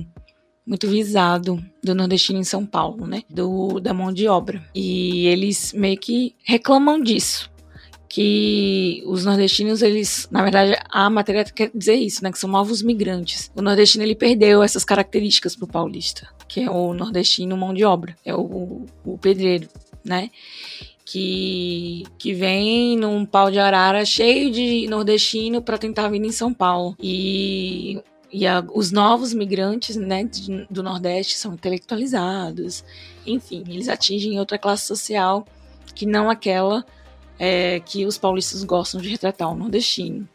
muito visado do nordestino em São Paulo, né? Do, da mão de obra. E eles meio que reclamam disso. que os nordestinos, eles, na verdade, a matéria quer dizer isso, né, que são novos migrantes. O nordestino, ele perdeu essas características pro paulista, que é o nordestino mão de obra, é o, o pedreiro, né, que, que vem num pau de arara cheio de nordestino para tentar vir em São Paulo. E... E a, os novos migrantes, né, de, do Nordeste são intelectualizados, enfim, eles atingem outra classe social que não aquela é, que os paulistas gostam de retratar, o nordestino.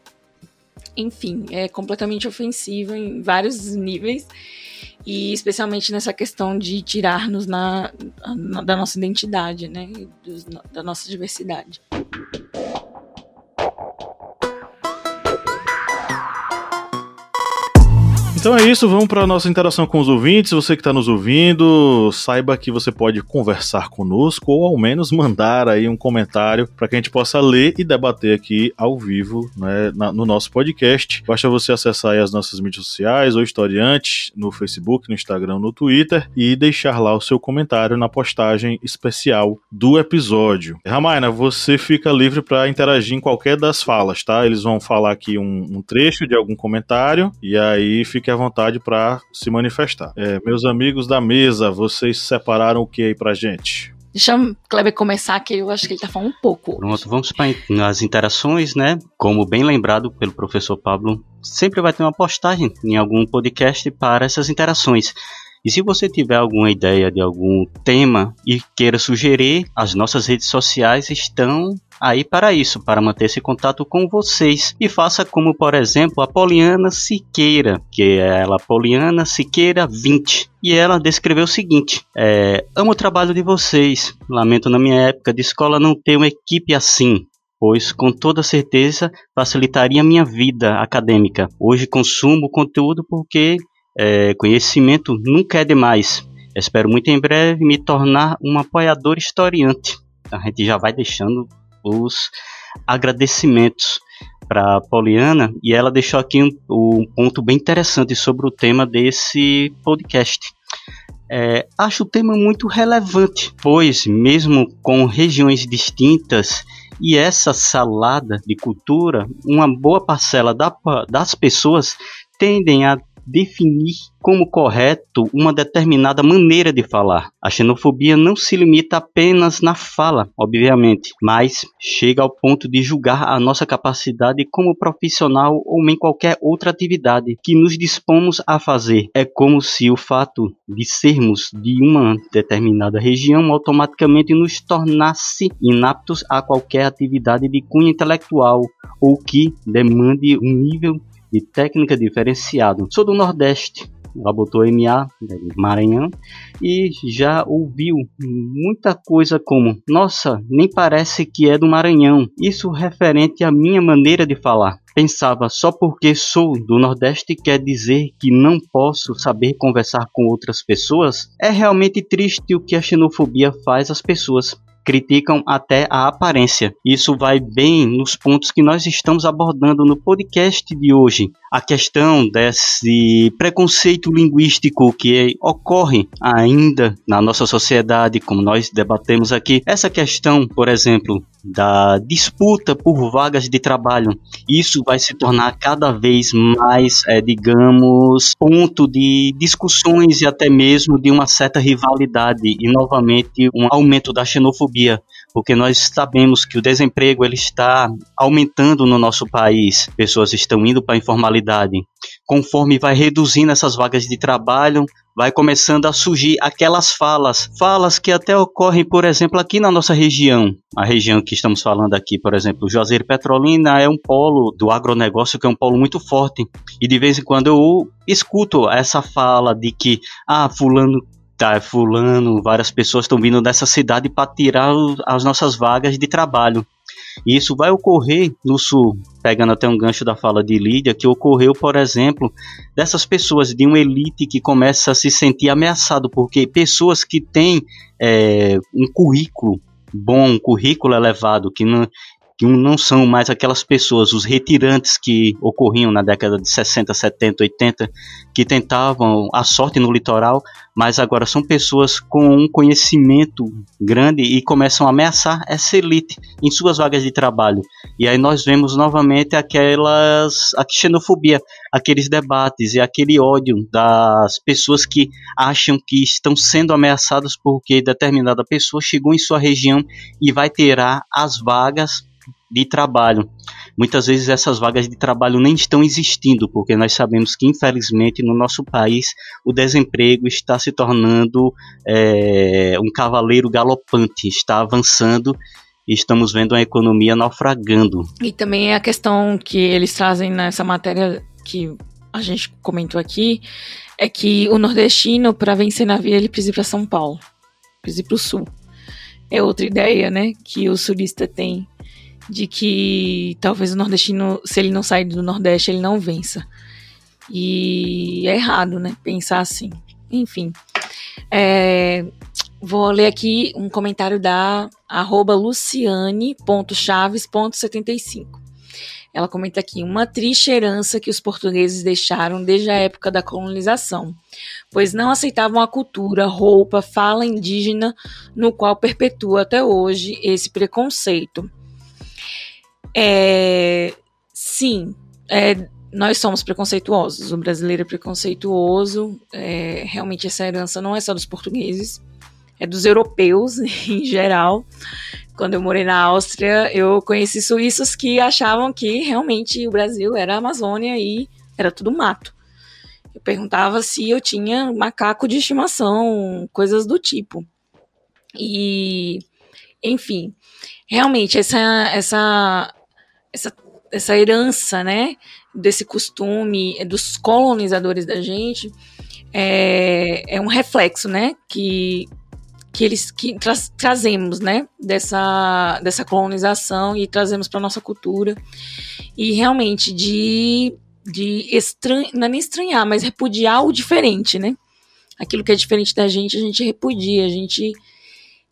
Enfim, é completamente ofensivo em vários níveis, e especialmente nessa questão de tirar-nos na, na, da nossa identidade, né, dos, da nossa diversidade. Então é isso, vamos para a nossa interação com os ouvintes. Você que está nos ouvindo, saiba que você pode conversar conosco ou ao menos mandar aí um comentário para que a gente possa ler e debater aqui ao vivo, né, na, no nosso podcast. Basta você acessar aí as nossas mídias sociais, ou Historiantes, no Facebook, no Instagram, no Twitter, e deixar lá o seu comentário na postagem especial do episódio. Ramayana, você fica livre para interagir em qualquer das falas, tá? Eles vão falar aqui um, um trecho de algum comentário e aí fica à vontade para se manifestar. É, meus amigos da mesa, vocês separaram o que aí pra gente? Deixa o Cleber começar, que eu acho que ele tá falando um pouco. Pronto, vamos para as interações, né? Como bem lembrado pelo professor Pablo, sempre vai ter uma postagem em algum podcast para essas interações. E se você tiver alguma ideia de algum tema e queira sugerir, as nossas redes sociais estão aí para isso, para manter esse contato com vocês. E faça como, por exemplo, a Poliana Siqueira, que é ela, Poliana Siqueira vinte. E ela descreveu o seguinte: é, amo o trabalho de vocês, lamento na minha época de escola não ter uma equipe assim, pois com toda certeza facilitaria a minha vida acadêmica. Hoje consumo conteúdo porque... É, conhecimento nunca é demais. Espero muito em breve me tornar um apoiador historiante. A gente já vai deixando os agradecimentos para a Poliana, e ela deixou aqui um, um ponto bem interessante sobre o tema desse podcast. É, acho o tema muito relevante, pois mesmo com regiões distintas e essa salada de cultura, uma boa parcela da, das pessoas tendem a definir como correto uma determinada maneira de falar. A xenofobia não se limita apenas na fala, obviamente, mas chega ao ponto de julgar a nossa capacidade como profissional ou em qualquer outra atividade que nos dispomos a fazer. É como se o fato de sermos de uma determinada região automaticamente nos tornasse inaptos a qualquer atividade de cunho intelectual ou que demande um nível de técnica diferenciado. Sou do Nordeste, ela botou M A, Maranhão, e já ouviu muita coisa como: nossa, nem parece que é do Maranhão. Isso referente à minha maneira de falar. Pensava, só porque sou do Nordeste quer dizer que não posso saber conversar com outras pessoas? É realmente triste o que a xenofobia faz às pessoas. Criticam até a aparência. Isso vai bem nos pontos que nós estamos abordando no podcast de hoje. A questão desse preconceito linguístico que ocorre ainda na nossa sociedade, como nós debatemos aqui. Essa questão, por exemplo, da disputa por vagas de trabalho. Isso vai se tornar cada vez mais, é, digamos, ponto de discussões e até mesmo de uma certa rivalidade. E, novamente, um aumento da xenofobia. Porque nós sabemos que o desemprego ele está aumentando no nosso país. Pessoas estão indo para a informalidade. Conforme vai reduzindo essas vagas de trabalho, vai começando a surgir aquelas falas. Falas que até ocorrem, por exemplo, aqui na nossa região. A região que estamos falando aqui, por exemplo, Juazeiro e Petrolina é um polo do agronegócio que é um polo muito forte. E de vez em quando eu escuto essa fala de que, ah, fulano... Tá, fulano, várias pessoas estão vindo dessa cidade para tirar as nossas vagas de trabalho. E isso vai ocorrer no Sul, pegando até um gancho da fala de Lídia, que ocorreu, por exemplo, dessas pessoas de uma elite que começa a se sentir ameaçado, porque pessoas que têm é, um currículo bom, um currículo elevado, que não... que não são mais aquelas pessoas, os retirantes que ocorriam na década de sessenta, setenta, oitenta, que tentavam a sorte no litoral, mas agora são pessoas com um conhecimento grande e começam a ameaçar essa elite em suas vagas de trabalho. E aí nós vemos novamente aquelas, a xenofobia, aqueles debates e aquele ódio das pessoas que acham que estão sendo ameaçadas porque determinada pessoa chegou em sua região e vai tirar as vagas de trabalho. Muitas vezes essas vagas de trabalho nem estão existindo, porque nós sabemos que, infelizmente, no nosso país, o desemprego está se tornando é, um cavaleiro galopante, está avançando e estamos vendo a economia naufragando. E também a questão que eles trazem nessa matéria que a gente comentou aqui, é que o nordestino, para vencer na vida, ele precisa ir para São Paulo, precisa ir para o Sul. É outra ideia, né, que o sulista tem, de que talvez o nordestino, se ele não sair do Nordeste, ele não vença. E é errado, né, pensar assim. Enfim, é, vou ler aqui um comentário da arroba luciane ponto chaves ponto setenta e cinco. Ela comenta aqui: uma triste herança que os portugueses deixaram desde a época da colonização, pois não aceitavam a cultura, roupa, fala indígena, no qual perpetua até hoje esse preconceito. É, sim, é, nós somos preconceituosos, o brasileiro é preconceituoso, é, realmente essa herança não é só dos portugueses, é dos europeus em geral. Quando eu morei na Áustria, eu conheci suíços que achavam que realmente o Brasil era a Amazônia e era tudo mato. Eu perguntava se eu tinha macaco de estimação, coisas do tipo. E, enfim, realmente essa... essa Essa, essa herança, né, desse costume dos colonizadores da gente, é, é um reflexo, né, que, que eles que tra- trazemos, né, dessa, dessa colonização e trazemos para a nossa cultura. E realmente de, de estran- não é nem estranhar, mas repudiar o diferente, né? Aquilo que é diferente da gente, a gente repudia, a gente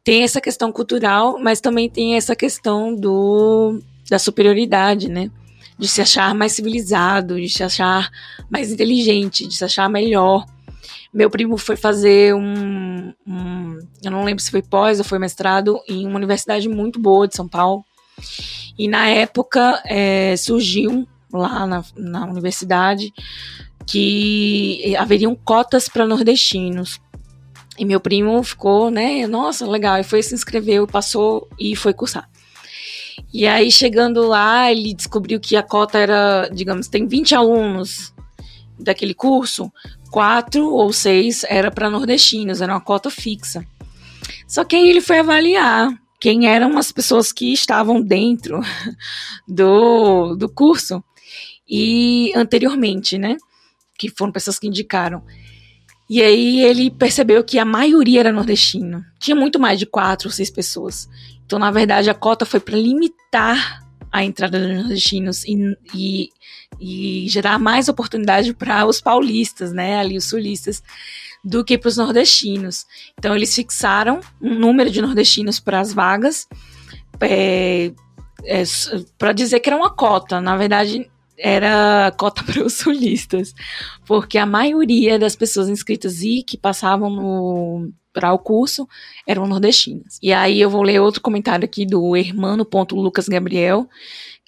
tem essa questão cultural, mas também tem essa questão do... da superioridade, né, de se achar mais civilizado, de se achar mais inteligente, de se achar melhor. Meu primo foi fazer um, um eu não lembro se foi pós ou foi mestrado, em uma universidade muito boa de São Paulo, e na época é, surgiu lá na, na universidade que haveriam cotas para nordestinos, e meu primo ficou, né, nossa, legal, e foi, se inscreveu, passou e foi cursar. E aí, chegando lá, ele descobriu que a cota era, digamos, tem vinte alunos daquele curso, quatro ou seis era para nordestinos, era uma cota fixa. Só que aí ele foi avaliar quem eram as pessoas que estavam dentro do, do curso e anteriormente, né, que foram pessoas que indicaram. E aí ele percebeu que a maioria era nordestino. Tinha muito mais de quatro ou seis pessoas. Então, na verdade, a cota foi para limitar a entrada dos nordestinos e, e, e gerar mais oportunidade para os paulistas, né, ali os sulistas, do que para os nordestinos. Então, eles fixaram um número de nordestinos para as vagas, é, é, para dizer que era uma cota. Na verdade, era a cota para os sulistas, porque a maioria das pessoas inscritas e que passavam para o curso eram nordestinas. E aí eu vou ler outro comentário aqui do hermano ponto lucas gabriel,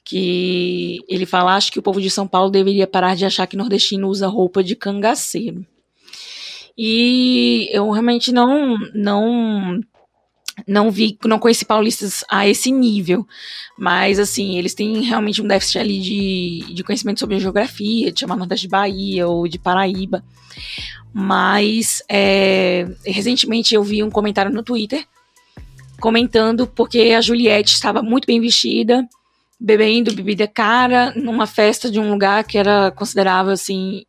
que ele fala: acho que o povo de São Paulo deveria parar de achar que nordestino usa roupa de cangaceiro. E eu realmente não... não Não vi, não conheci paulistas a esse nível, mas assim, eles têm realmente um déficit ali de, de conhecimento sobre geografia, de chamar Nordeste de Bahia ou de Paraíba. Mas é, recentemente eu vi um comentário no Twitter comentando porque a Juliette estava muito bem vestida, bebendo bebida cara, numa festa de um lugar que era considerável assim,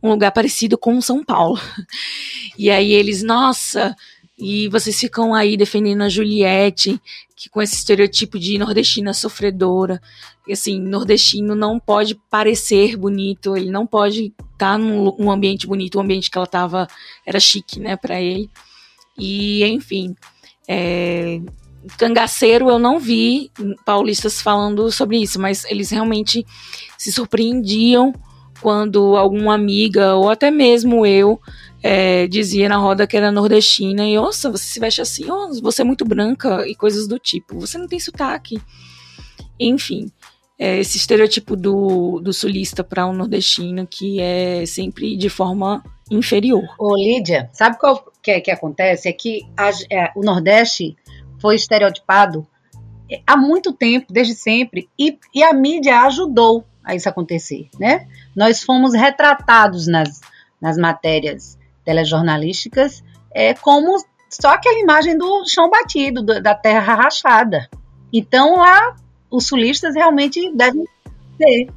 um lugar parecido com São Paulo. E aí eles, nossa... E vocês ficam aí defendendo a Juliette, que com esse estereotipo de nordestina sofredora. E assim, nordestino não pode parecer bonito, ele não pode estar tá num um ambiente bonito, o um ambiente que ela estava era chique, né, pra ele. E, enfim, é, Cangaceiro eu não vi paulistas falando sobre isso, mas eles realmente se surpreendiam quando alguma amiga ou até mesmo eu é, dizia na roda que era nordestina e, nossa, você se veste assim, oh, você é muito branca e coisas do tipo, você não tem sotaque. Enfim, é, esse estereotipo do, do sulista para um nordestino que é sempre de forma inferior. Ô Lídia, sabe qual que, é, que acontece? É que a, é, o Nordeste foi estereotipado há muito tempo, desde sempre, e, e a mídia ajudou a isso acontecer, né? Nós fomos retratados nas, nas matérias telejornalísticas é, como só aquela imagem do chão batido, do, da terra rachada. Então, lá, os sulistas realmente devem ser.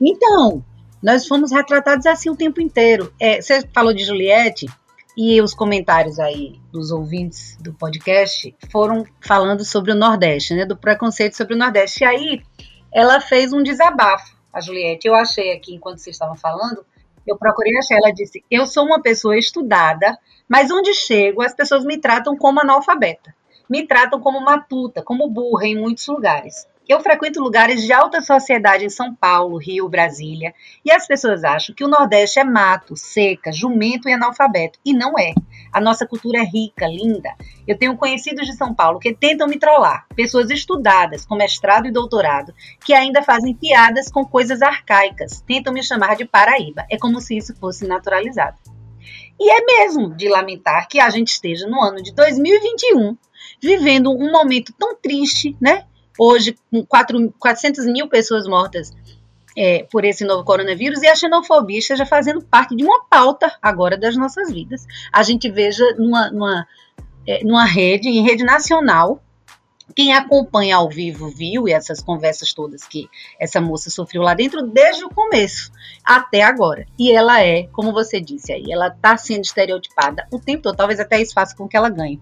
Então, nós fomos retratados assim o tempo inteiro. É, você falou de Juliette... E os comentários aí dos ouvintes do podcast foram falando sobre o Nordeste, né? Do preconceito sobre o Nordeste. E aí, ela fez um desabafo, a Juliette. Eu achei aqui, enquanto vocês estavam falando, eu procurei achar. Ela disse, eu sou uma pessoa estudada, mas onde chego, as pessoas me tratam como analfabeta. Me tratam como matuta, como burra em muitos lugares. Eu frequento lugares de alta sociedade em São Paulo, Rio, Brasília, e as pessoas acham que o Nordeste é mato, seca, jumento e analfabeto, e não é. A nossa cultura é rica, linda. Eu tenho conhecidos de São Paulo que tentam me trollar, pessoas estudadas, com mestrado e doutorado, que ainda fazem piadas com coisas arcaicas, tentam me chamar de Paraíba, é como se isso fosse naturalizado. E é mesmo de lamentar que a gente esteja no ano de dois mil e vinte e um, vivendo um momento tão triste, né? Hoje, com quatrocentas mil pessoas mortas é, por esse novo coronavírus, e a xenofobia esteja fazendo parte de uma pauta agora das nossas vidas. A gente veja numa, numa, é, numa rede, em rede nacional, quem acompanha ao vivo viu, e essas conversas todas que essa moça sofreu lá dentro, desde o começo até agora. E ela é, como você disse aí, ela está sendo estereotipada o tempo todo, talvez até isso faça com que ela ganhe.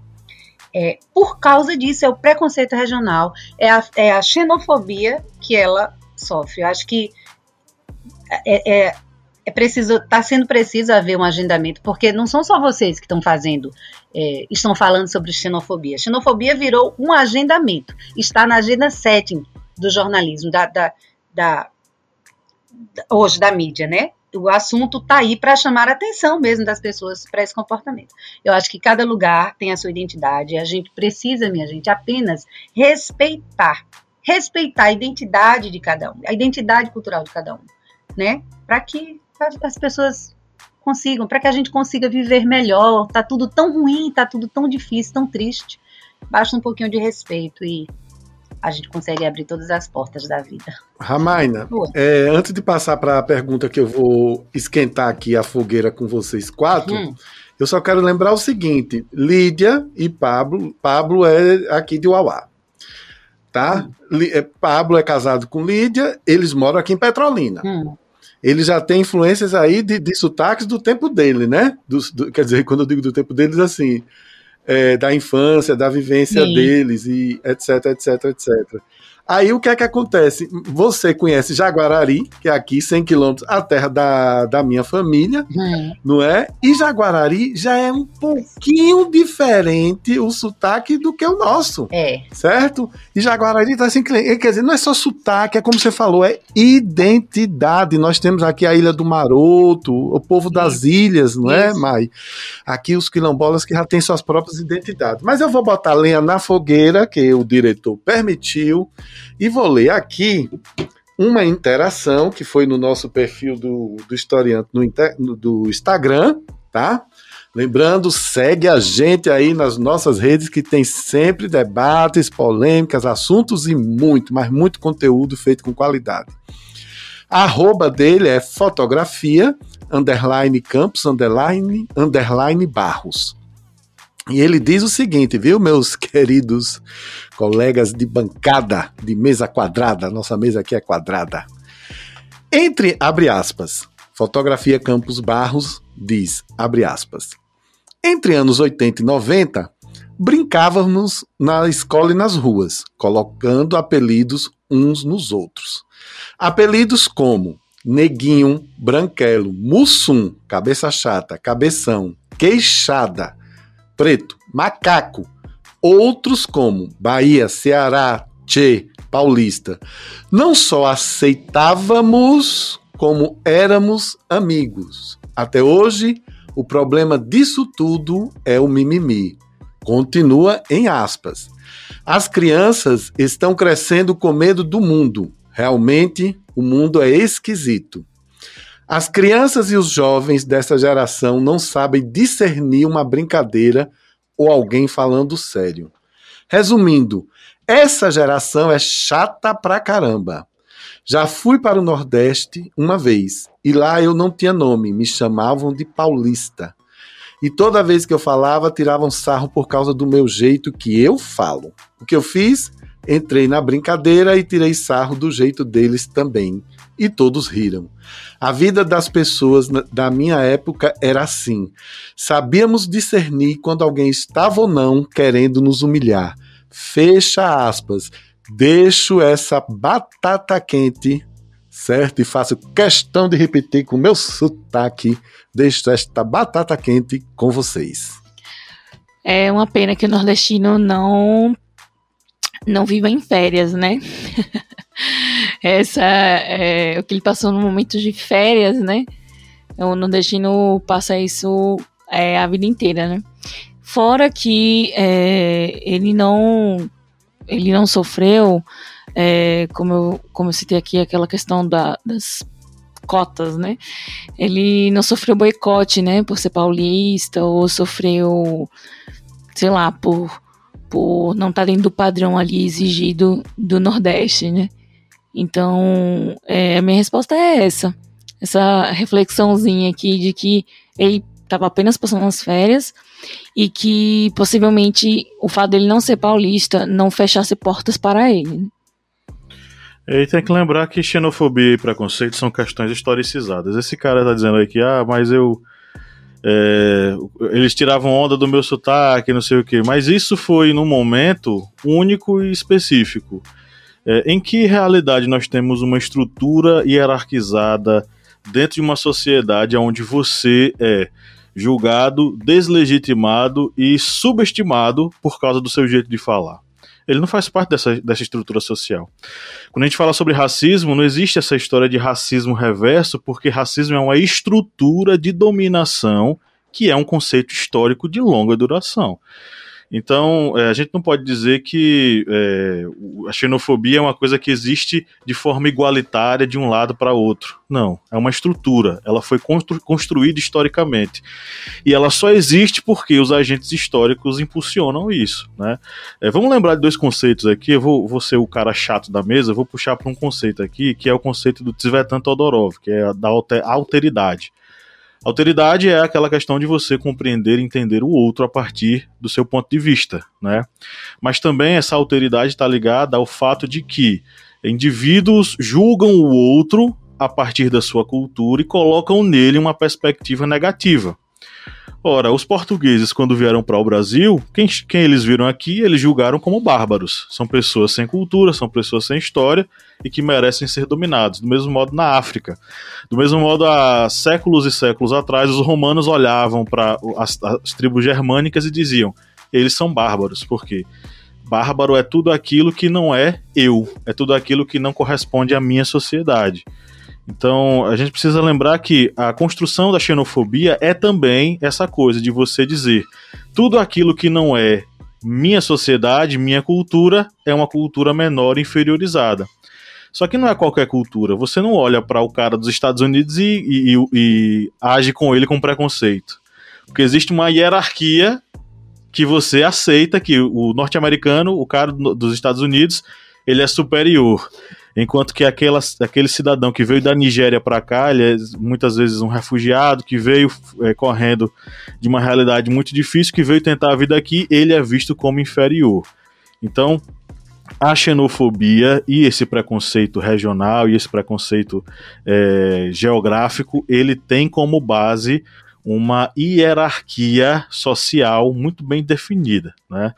É, por causa disso, é o preconceito regional, é a, é a xenofobia que ela sofre. Eu acho que é, é, é preciso, está sendo preciso haver um agendamento, porque não são só vocês que estão fazendo, é, estão falando sobre xenofobia. Xenofobia virou um agendamento, está na agenda setting do jornalismo, da, da, da, da, hoje da mídia, né? O assunto está aí para chamar a atenção mesmo das pessoas para esse comportamento. Eu acho que cada lugar tem a sua identidade. A gente precisa, minha gente, apenas respeitar. Respeitar a identidade de cada um, a identidade cultural de cada um, né? Para que as pessoas consigam, para que a gente consiga viver melhor. Está tudo tão ruim, está tudo tão difícil, tão triste. Basta um pouquinho de respeito e... a gente consegue abrir todas as portas da vida. Ramayana, é, antes de passar para a pergunta que eu vou esquentar aqui a fogueira com vocês quatro, hum. eu só quero lembrar o seguinte, Lídia e Pablo, Pablo é aqui de Uauá, tá? Hum. L- é, Pablo é casado com Lídia, eles moram aqui em Petrolina. Hum. Ele já tem influências aí de, de sotaques do tempo dele, né? Do, do, quer dizer, quando eu digo do tempo deles, assim... É, da infância, da vivência Sim. deles, e etc, etc, etcétera. Aí o que é que acontece? Você conhece Jaguarari, que é aqui, cem quilômetros, a terra da, da minha família, hum. não é? E Jaguarari já é um pouquinho diferente o sotaque do que o nosso, é. certo? E Jaguarari está assim, quer dizer, não é só sotaque, é como você falou, é identidade. Nós temos aqui a Ilha do Maroto, o povo das ilhas, não é, Mai? Aqui os quilombolas que já têm suas próprias identidades. Mas eu vou botar lenha na fogueira, que o diretor permitiu, e vou ler aqui uma interação que foi no nosso perfil do, do Historiante no inter, no, do Instagram, tá? Lembrando, segue a gente aí nas nossas redes que tem sempre debates, polêmicas, assuntos e muito, mas muito conteúdo feito com qualidade. A arroba dele é fotografia, underline campos, underline, underline barros. E ele diz o seguinte, viu, meus queridos colegas de bancada, de mesa quadrada, nossa mesa aqui é quadrada. Entre, abre aspas, fotografia Campos Barros diz, abre aspas, entre anos oitenta e noventa, brincávamos na escola e nas ruas, colocando apelidos uns nos outros. Apelidos como Neguinho, Branquelo, Mussum, Cabeça Chata, Cabeção, Queixada, Preto, Macaco, Outros como Bahia, Ceará, Tchê, Paulista. Não só aceitávamos, como éramos amigos. Até hoje, o problema disso tudo é o mimimi. Continua em aspas. As crianças estão crescendo com medo do mundo. Realmente, o mundo é esquisito. As crianças e os jovens dessa geração não sabem discernir uma brincadeira ou alguém falando sério. Resumindo, essa geração é chata pra caramba. Já fui para o Nordeste uma vez, e lá eu não tinha nome, me chamavam de paulista. E toda vez que eu falava, tiravam sarro por causa do meu jeito que eu falo. O que eu fiz? Entrei na brincadeira e tirei sarro do jeito deles também. E todos riram. A vida das pessoas da minha época era assim. Sabíamos discernir quando alguém estava ou não querendo nos humilhar. Fecha aspas. Deixo essa batata quente, certo? E faço questão de repetir com o meu sotaque. Deixo esta batata quente com vocês. É uma pena que o nordestino não, não viva em férias, né? Essa, é, o que ele passou no momento de férias, né? O nordestino passa isso é, a vida inteira, né? Fora que é, ele não... ele não sofreu, é, como, eu, como eu citei aqui, aquela questão da, das cotas, né? Ele não sofreu boicote, né? Por ser paulista, ou sofreu, sei lá, por, por não estar dentro do padrão ali exigido do Nordeste, né? Então, é, a minha resposta é essa. Essa reflexãozinha aqui de que ele estava apenas passando as férias e que possivelmente o fato dele não ser paulista não fechasse portas para ele. E tem que lembrar que xenofobia e preconceito são questões historicizadas. Esse cara tá dizendo aí que, ah, mas eu... É, eles tiravam onda do meu sotaque, não sei o quê. Mas isso foi num momento único e específico. É, em que realidade nós temos uma estrutura hierarquizada dentro de uma sociedade onde você é julgado, deslegitimado e subestimado por causa do seu jeito de falar. Ele não faz parte dessa, dessa estrutura social. Quando a gente fala sobre racismo, não existe essa história de racismo reverso, porque racismo é uma estrutura de dominação que é um conceito histórico de longa duração. Então, é, a gente não pode dizer que é, a xenofobia é uma coisa que existe de forma igualitária de um lado para outro. Não, é uma estrutura, ela foi constru- construída historicamente. E ela só existe porque os agentes históricos impulsionam isso, né? É, vamos lembrar de dois conceitos aqui, eu vou, vou ser o cara chato da mesa, eu vou puxar para um conceito aqui, que é o conceito do Tsvetan Todorov, que é a da alter- alteridade. Alteridade é aquela questão de você compreender e entender o outro a partir do seu ponto de vista, né? Mas também essa alteridade está ligada ao fato de que indivíduos julgam o outro a partir da sua cultura e colocam nele uma perspectiva negativa. Ora, os portugueses, quando vieram para o Brasil, quem, quem eles viram aqui, eles julgaram como bárbaros. São pessoas sem cultura, são pessoas sem história e que merecem ser dominados. Do mesmo modo na África. Do mesmo modo, há séculos e séculos atrás, os romanos olhavam para as, as tribos germânicas e diziam: eles são bárbaros, porque bárbaro é tudo aquilo que não é eu, é tudo aquilo que não corresponde à minha sociedade. Então, a gente precisa lembrar que a construção da xenofobia é também essa coisa de você dizer: tudo aquilo que não é minha sociedade, minha cultura, é uma cultura menor, inferiorizada. Só que não é qualquer cultura. Você não olha para o cara dos Estados Unidos e, e, e, e age com ele com preconceito. Porque existe uma hierarquia que você aceita que o norte-americano, o cara dos Estados Unidos, ele é superior. Enquanto que aquela, aquele cidadão que veio da Nigéria para cá, ele é muitas vezes um refugiado, que veio é, correndo de uma realidade muito difícil, que veio tentar a vida aqui, ele é visto como inferior. Então, a xenofobia e esse preconceito regional e esse preconceito é, geográfico, ele tem como base uma hierarquia social muito bem definida, né?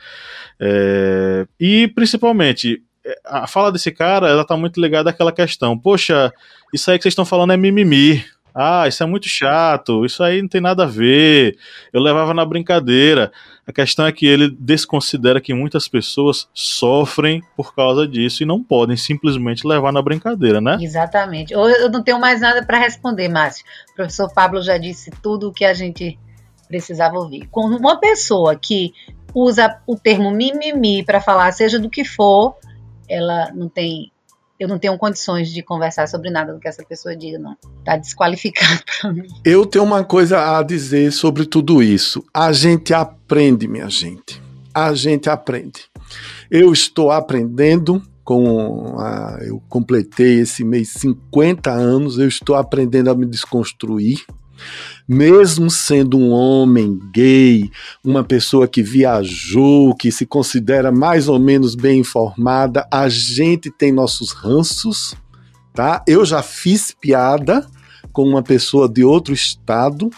É, e, principalmente... a fala desse cara, ela tá muito ligada àquela questão: poxa, isso aí que vocês estão falando é mimimi, Ah, isso é muito chato, isso aí não tem nada a ver, eu levava na brincadeira. A questão é que ele desconsidera que muitas pessoas sofrem por causa disso e não podem simplesmente levar na brincadeira, né? Exatamente. Eu não tenho mais nada para responder, Márcio. O professor Pablo já disse tudo o que a gente precisava ouvir. Quando uma pessoa que usa o termo mimimi para falar, seja do que for, ela não tem... Eu não tenho condições de conversar sobre nada do que essa pessoa diga, não. Tá desqualificado pra mim. Eu tenho uma coisa a dizer sobre tudo isso. A gente aprende, minha gente. A gente aprende. Eu estou aprendendo com... A, eu completei esse mês cinquenta anos. Eu estou aprendendo a me desconstruir. Mesmo sendo um homem gay, uma pessoa que viajou, que se considera mais ou menos bem informada, a gente tem nossos ranços, tá? Eu já fiz piada com uma pessoa de outro estado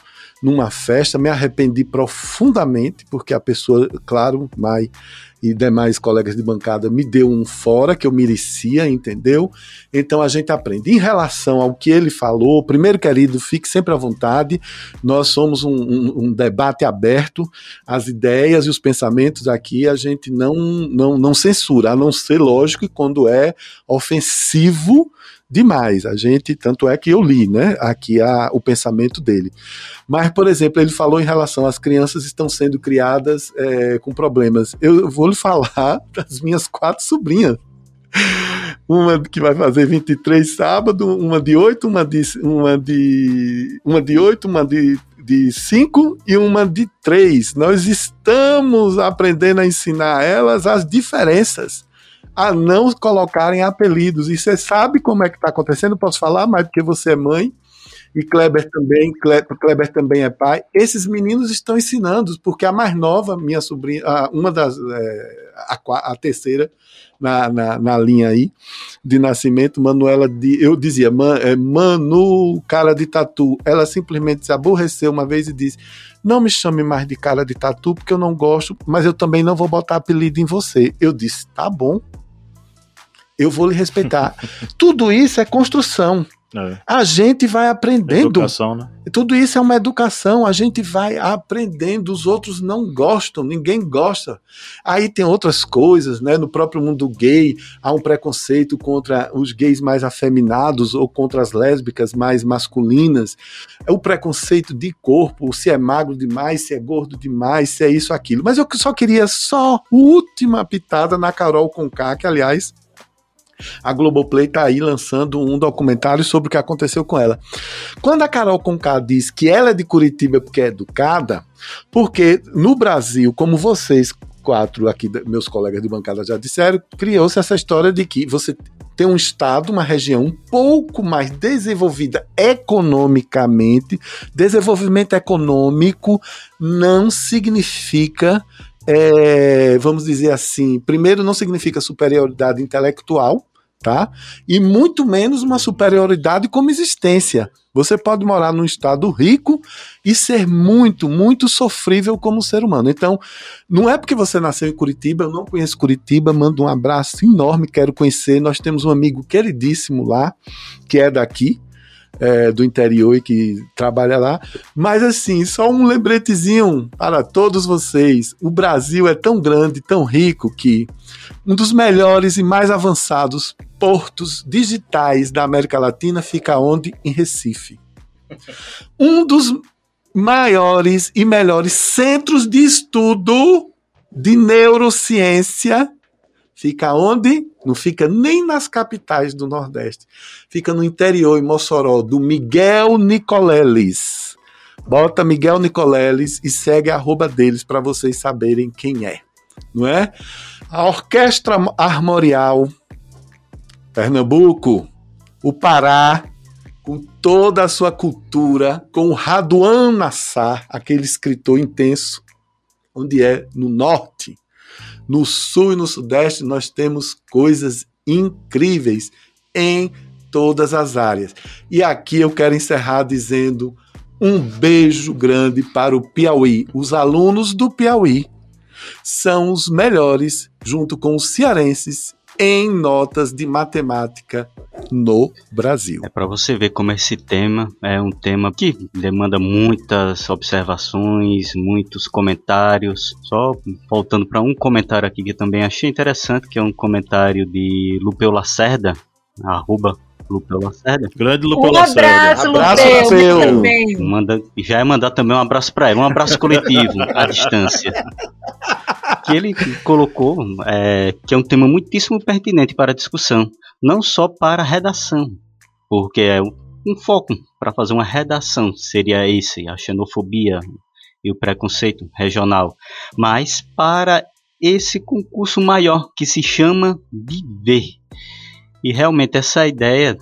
numa festa, me arrependi profundamente, porque a pessoa, claro, Mai e demais colegas de bancada me deu um fora que eu merecia, entendeu? Então a gente aprende. Em relação ao que ele falou, primeiro, querido, fique sempre à vontade, nós somos um, um, um debate aberto, as ideias e os pensamentos aqui a gente não, não, não censura, a não ser, lógico, quando é ofensivo demais, a gente, tanto é que eu li, né, aqui a, o pensamento dele. Mas, por exemplo, ele falou em relação às crianças estão sendo criadas é, com problemas. Eu vou lhe falar das minhas quatro sobrinhas. Uma que vai fazer vinte e três sábado, uma de oito, uma de, uma de, uma de oito, uma de... de cinco e uma de três. Nós estamos aprendendo a ensinar a elas as diferenças, a não colocarem apelidos. E você sabe como é que está acontecendo? Posso falar mais porque você é mãe e Cleber também, Cleber, Cleber também é pai. Esses meninos estão ensinando, porque a mais nova, minha sobrinha, uma das, é, a, a terceira na, na, na linha aí de nascimento, Manuela, de, eu dizia, Man, é, Manu, cara de tatu. Ela simplesmente se aborreceu uma vez e disse: não me chame mais de cara de tatu, porque eu não gosto, mas eu também não vou botar apelido em você. Eu disse, tá bom, eu vou lhe respeitar. Tudo isso é construção. É. A gente vai aprendendo. Educação, né? Tudo isso é uma educação. A gente vai aprendendo. Os outros não gostam, ninguém gosta. Aí tem outras coisas, né? No próprio mundo gay, há um preconceito contra os gays mais afeminados ou contra as lésbicas mais masculinas. É o preconceito de corpo, se é magro demais, se é gordo demais, se é isso, aquilo. Mas eu só queria só última pitada na Carol Conká, que, aliás, a Globoplay está aí lançando um documentário sobre o que aconteceu com ela. Quando a Carol Conká diz que ela é de Curitiba porque é educada, porque no Brasil, como vocês quatro aqui, meus colegas de bancada já disseram, criou-se essa história de que você tem um estado, uma região um pouco mais desenvolvida economicamente. Desenvolvimento econômico não significa... É, vamos dizer assim, primeiro não significa superioridade intelectual, tá? E muito menos uma superioridade como existência. Você pode morar num estado rico e ser muito, muito sofrível como ser humano. Então, não é porque você nasceu em Curitiba. Eu não conheço Curitiba, mando um abraço enorme, quero conhecer. Nós temos um amigo queridíssimo lá, que é daqui, É, do interior, e que trabalha lá. Mas assim, só um lembretezinho para todos vocês: o Brasil é tão grande, tão rico, que um dos melhores e mais avançados portos digitais da América Latina fica onde? Em Recife. Um dos maiores e melhores centros de estudo de neurociência fica onde? Não fica nem nas capitais do Nordeste. Fica no interior, em Mossoró, do Miguel Nicolelis. Bota Miguel Nicolelis e segue a arroba deles para vocês saberem quem é. Não é? A Orquestra Armorial Pernambuco, o Pará, com toda a sua cultura, com o Raduan Nassar, aquele escritor intenso, onde é? No Norte. No Sul e no Sudeste nós temos coisas incríveis em todas as áreas. E aqui eu quero encerrar dizendo um beijo grande para o Piauí. Os alunos do Piauí são os melhores, junto com os cearenses, em notas de matemática no Brasil. É para você ver como esse tema é um tema que demanda muitas observações, muitos comentários. Só voltando para um comentário aqui que eu também achei interessante, que é um comentário de Lupeu Lacerda, arroba Lupeu Lacerda. Grande Lupeu um Lacerda. Abraço, abraço Lupeu. Lupeu. Manda, já é mandar também um abraço para ele, um abraço coletivo à distância. Que ele colocou é, que é um tema muitíssimo pertinente para a discussão, não só para a redação, porque é um foco para fazer uma redação seria esse, a xenofobia e o preconceito regional, mas para esse concurso maior que se chama Viver. E realmente essa ideia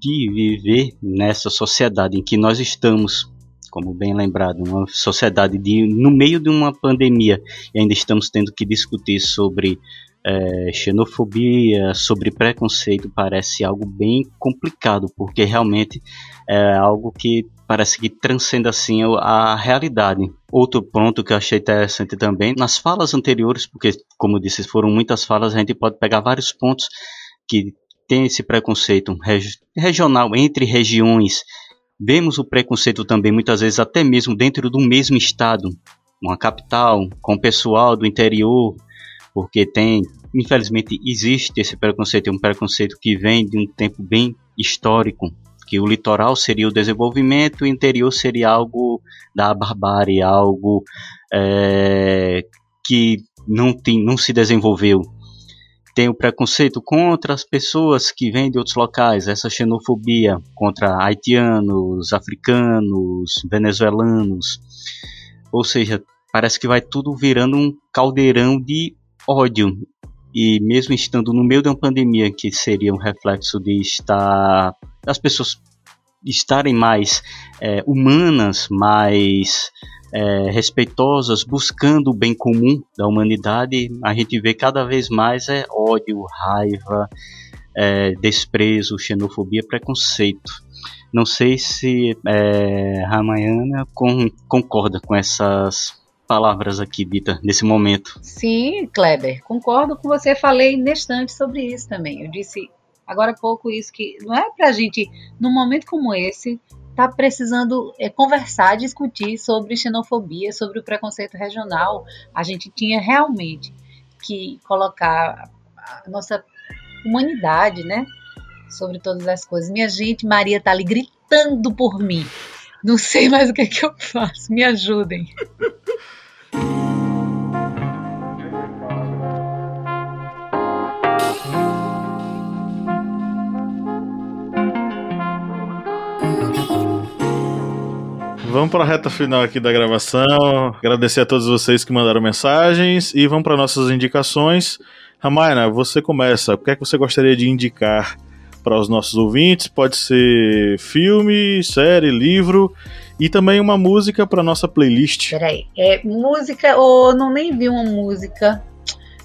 de viver nessa sociedade em que nós estamos, como bem lembrado, uma sociedade de, no meio de uma pandemia, e ainda estamos tendo que discutir sobre é, xenofobia, sobre preconceito, parece algo bem complicado, porque realmente é algo que parece que transcende assim a realidade. Outro ponto que eu achei interessante também, nas falas anteriores, porque como disse, foram muitas falas, a gente pode pegar vários pontos que tem esse preconceito reg- regional entre regiões. Vemos o preconceito também, muitas vezes, até mesmo dentro do mesmo estado, uma capital, com o pessoal do interior, porque tem, infelizmente, existe esse preconceito, é um preconceito que vem de um tempo bem histórico, que o litoral seria o desenvolvimento, o interior seria algo da barbárie, algo é, que não, tem, não se desenvolveu. Tem o preconceito contra as pessoas que vêm de outros locais, essa xenofobia contra haitianos, africanos, venezuelanos. Ou seja, parece que vai tudo virando um caldeirão de ódio. E mesmo estando no meio de uma pandemia, que seria um reflexo de estar, as pessoas estarem mais é, humanas, mais É, respeitosas, buscando o bem comum da humanidade, a gente vê cada vez mais é ódio, raiva, é, desprezo, xenofobia, preconceito. Não sei se é, Ramayana com, concorda com essas palavras aqui ditas nesse momento. Sim, Cleber, concordo com você, falei bastante sobre isso também. Eu disse agora há pouco isso, que não é pra gente, num momento como esse, está precisando é, conversar, discutir sobre xenofobia, sobre o preconceito regional. A gente tinha realmente que colocar a nossa humanidade, né, sobre todas as coisas. Minha gente, Maria tá ali gritando por mim. Não sei mais o que é que eu faço. Me ajudem. Vamos para a reta final aqui da gravação, agradecer a todos vocês que mandaram mensagens e vamos para nossas indicações. Ramayana, você começa, o que é que você gostaria de indicar para os nossos ouvintes? Pode ser filme, série, livro e também uma música para a nossa playlist. Peraí, é música, ou oh, não nem vi uma música,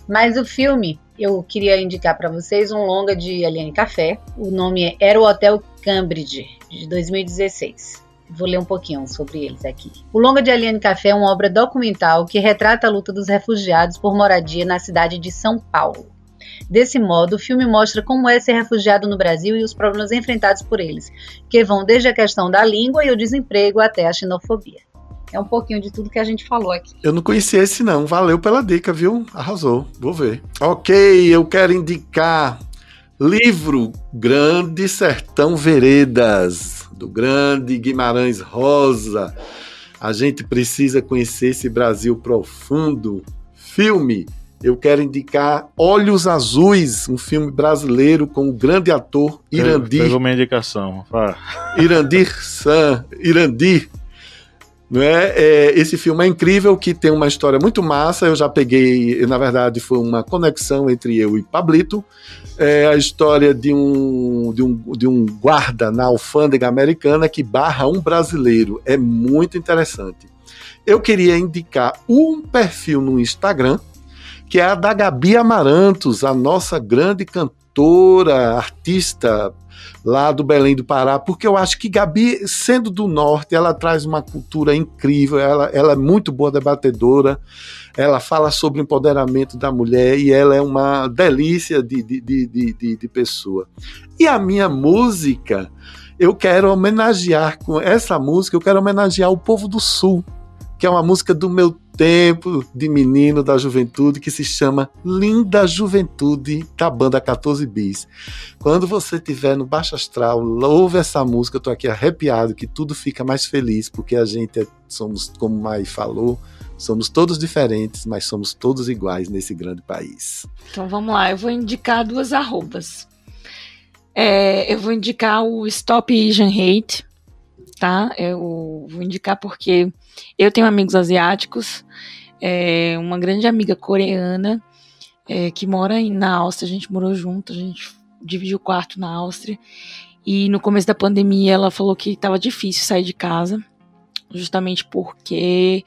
mas o filme eu queria indicar para vocês, um longa de Eliane Café, o nome é Era o Hotel Cambridge, de dois mil e dezesseis. Vou ler um pouquinho sobre eles aqui. O longa de Eliane Café é uma obra documental que retrata a luta dos refugiados por moradia na cidade de São Paulo. Desse modo, o filme mostra como é ser refugiado no Brasil e os problemas enfrentados por eles, que vão desde a questão da língua e o desemprego até a xenofobia. É um pouquinho de tudo que a gente falou aqui. Eu não conhecia esse não, valeu pela dica, viu? Arrasou, vou ver. Ok, eu quero indicar livro Grande Sertão Veredas, do grande Guimarães Rosa. A gente precisa conhecer esse Brasil profundo. Filme, eu quero indicar Olhos Azuis, um filme brasileiro com o grande ator Irandir. Pegou minha indicação. Ah. Irandir San, Irandir. Não é? É, esse filme é incrível, que tem uma história muito massa, eu já peguei, na verdade foi uma conexão entre eu e Pablito, é a história de um, de, um, de um guarda na alfândega americana que barra um brasileiro, é muito interessante. Eu queria indicar um perfil no Instagram, que é a da Gabi Amarantos, a nossa grande cantora, artista, lá do Belém do Pará, porque eu acho que Gabi, sendo do Norte, ela traz uma cultura incrível, ela, ela é muito boa debatedora, ela fala sobre o empoderamento da mulher e ela é uma delícia de, de, de, de, de, de pessoa. E a minha música, eu quero homenagear, com essa música, eu quero homenagear o povo do Sul, que é uma música do meu tempo de menino, da juventude, que se chama Linda Juventude, da banda quatorze bis. Quando você estiver no Baixo Astral, ouve essa música, eu tô aqui arrepiado, que tudo fica mais feliz, porque a gente é, somos, como o Mai falou, somos todos diferentes, mas somos todos iguais nesse grande país. Então vamos lá, eu vou indicar duas arrobas. É, eu vou indicar o Stop Asian Hate, tá? Eu vou indicar porque eu tenho amigos asiáticos, é, uma grande amiga coreana, é, que mora na Áustria, a gente morou junto, a gente dividiu o quarto na Áustria, e no começo da pandemia ela falou que estava difícil sair de casa, justamente porque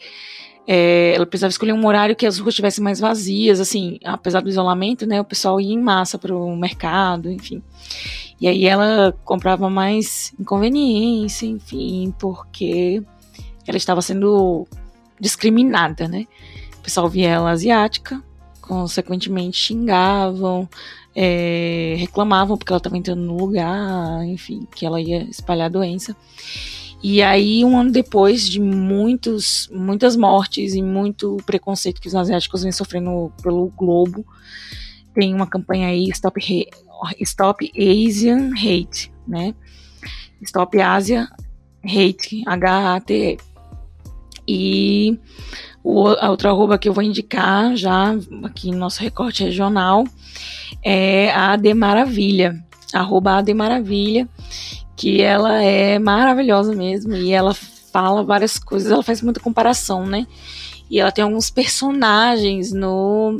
é, ela precisava escolher um horário que as ruas estivessem mais vazias, assim, apesar do isolamento, né, o pessoal ia em massa para o mercado, enfim. E aí ela comprava mais inconveniência, enfim, porque ela estava sendo discriminada, né? O pessoal via ela asiática, consequentemente xingavam, é, reclamavam porque ela estava entrando no lugar, enfim, que ela ia espalhar a doença. E aí, um ano depois de muitos, muitas mortes e muito preconceito que os asiáticos vêm sofrendo pelo globo, tem uma campanha aí, Stop Re- Stop Asian Hate, né? Stop Asia Hate, H A T E. E o, a outra arroba que eu vou indicar já aqui no nosso recorte regional é a Ademaravilha, arroba Ademaravilha, que ela é maravilhosa mesmo e ela fala várias coisas, ela faz muita comparação, né? E ela tem alguns personagens no,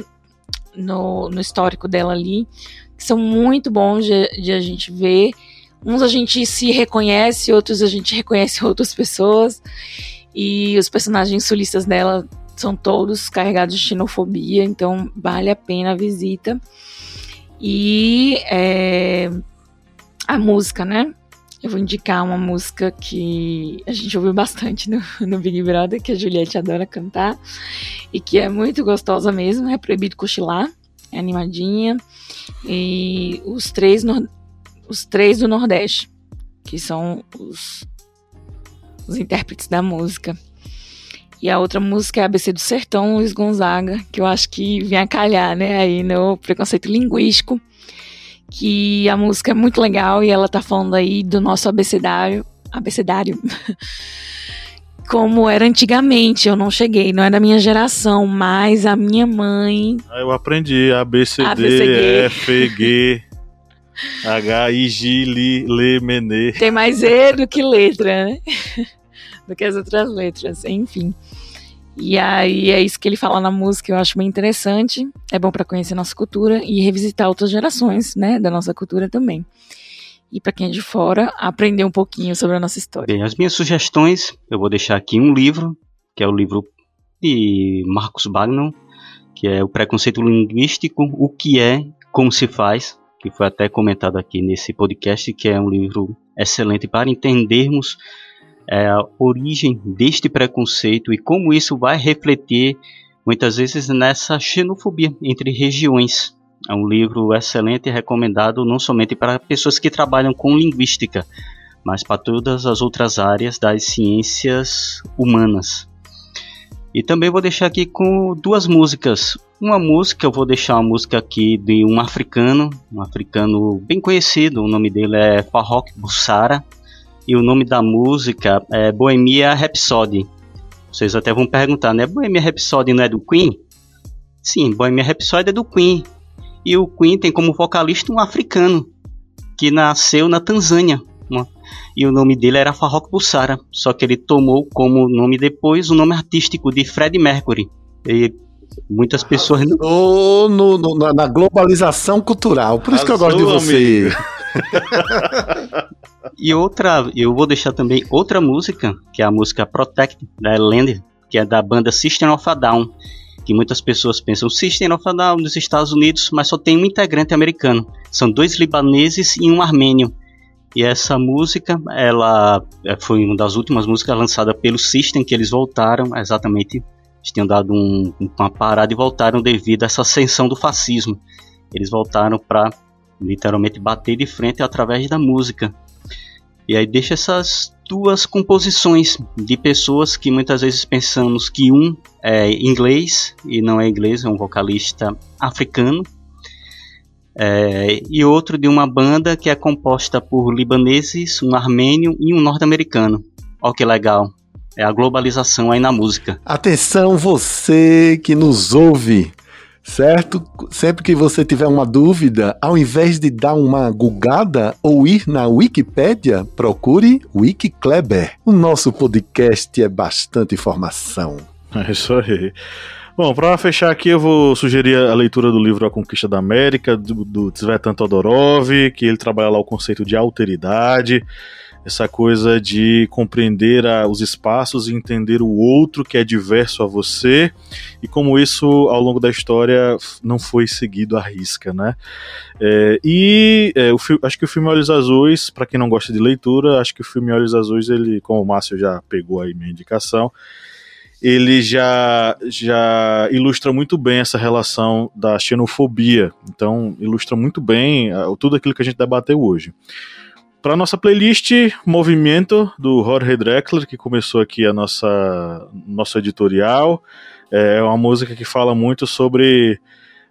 no, no histórico dela ali, que são muito bons de, de a gente ver. Uns a gente se reconhece, outros a gente reconhece outras pessoas. E os personagens sulistas dela são todos carregados de xenofobia, então vale a pena a visita. E é, a música, né? Eu vou indicar uma música que a gente ouviu bastante no, no Big Brother, que a Juliette adora cantar, e que é muito gostosa mesmo, é Proibido Cochilar. É animadinha, e os três, no, os três do Nordeste, que são os, os intérpretes da música. E a outra música é A B C do Sertão, Luiz Gonzaga, que eu acho que vem a calhar, né, aí no preconceito linguístico, que a música é muito legal e ela tá falando aí do nosso abecedário, abecedário, como era antigamente. Eu não cheguei, não é da minha geração, mas a minha mãe... Eu aprendi A B C D, F G, H I G, L, L, M, N. Tem mais E do que letra, né? Do que as outras letras, enfim. E aí é isso que ele fala na música, eu acho bem interessante. É bom para conhecer nossa cultura e revisitar outras gerações, né, da nossa cultura também. E para quem é de fora, aprender um pouquinho sobre a nossa história. Bem, as minhas sugestões, eu vou deixar aqui um livro, que é o livro de Marcos Bagno, que é O Preconceito Linguístico, O que é, como se faz, que foi até comentado aqui nesse podcast, que é um livro excelente para entendermos é, a origem deste preconceito e como isso vai refletir, muitas vezes, nessa xenofobia entre regiões. É um livro excelente e recomendado não somente para pessoas que trabalham com linguística, mas para todas as outras áreas das ciências humanas. E também vou deixar aqui com duas músicas. Uma música, eu vou deixar uma música aqui de um africano, um africano bem conhecido, o nome dele é Farrokh Bulsara, e o nome da música é Bohemian Rhapsody. Vocês até vão perguntar, né? Bohemian Rhapsody não é do Queen? Sim, Bohemian Rhapsody é do Queen. E o Queen tem como vocalista um africano que nasceu na Tanzânia, né? E o nome dele era Farrokh Bulsara, só que ele tomou como nome depois o nome artístico de Freddie Mercury. E muitas pessoas... Não... No, no, na, na globalização cultural, por isso Azul, que eu gosto de você. E outra, eu vou deixar também outra música, que é a música Protect, da Elander, que é da banda System of a Down, que muitas pessoas pensam System of a Down nos Estados Unidos, mas só tem um integrante americano. São dois libaneses e um armênio. E essa música, ela foi uma das últimas músicas lançada pelo System, que eles voltaram, exatamente, eles tinham dado um, uma parada e voltaram devido a essa ascensão do fascismo. Eles voltaram para literalmente bater de frente através da música. E aí deixa essas duas composições de pessoas que muitas vezes pensamos que um é inglês, e não é inglês, é um vocalista africano, É, e outro de uma banda que é composta por libaneses, um armênio e um norte-americano. Olha que legal, é a globalização aí na música. Atenção você que nos ouve, certo? Sempre que você tiver uma dúvida, ao invés de dar uma googada ou ir na Wikipédia, procure Wiki Cleber. O nosso podcast é bastante informação. É isso aí. Bom, para fechar aqui, eu vou sugerir a leitura do livro A Conquista da América, do, do Tsvetan Todorov, que ele trabalha lá o conceito de alteridade, essa coisa de compreender a, os espaços e entender o outro que é diverso a você, e como isso, ao longo da história, não foi seguido à risca, né? É, e é, o, acho que o filme Olhos Azuis, para quem não gosta de leitura, acho que o filme Olhos Azuis, ele, como o Márcio já pegou aí minha indicação, ele já, já ilustra muito bem essa relação da xenofobia. Então, ilustra muito bem tudo aquilo que a gente debateu hoje. Para a nossa playlist, Movimento, do Jorge Drexler, que começou aqui a nossa, nosso editorial. É uma música que fala muito sobre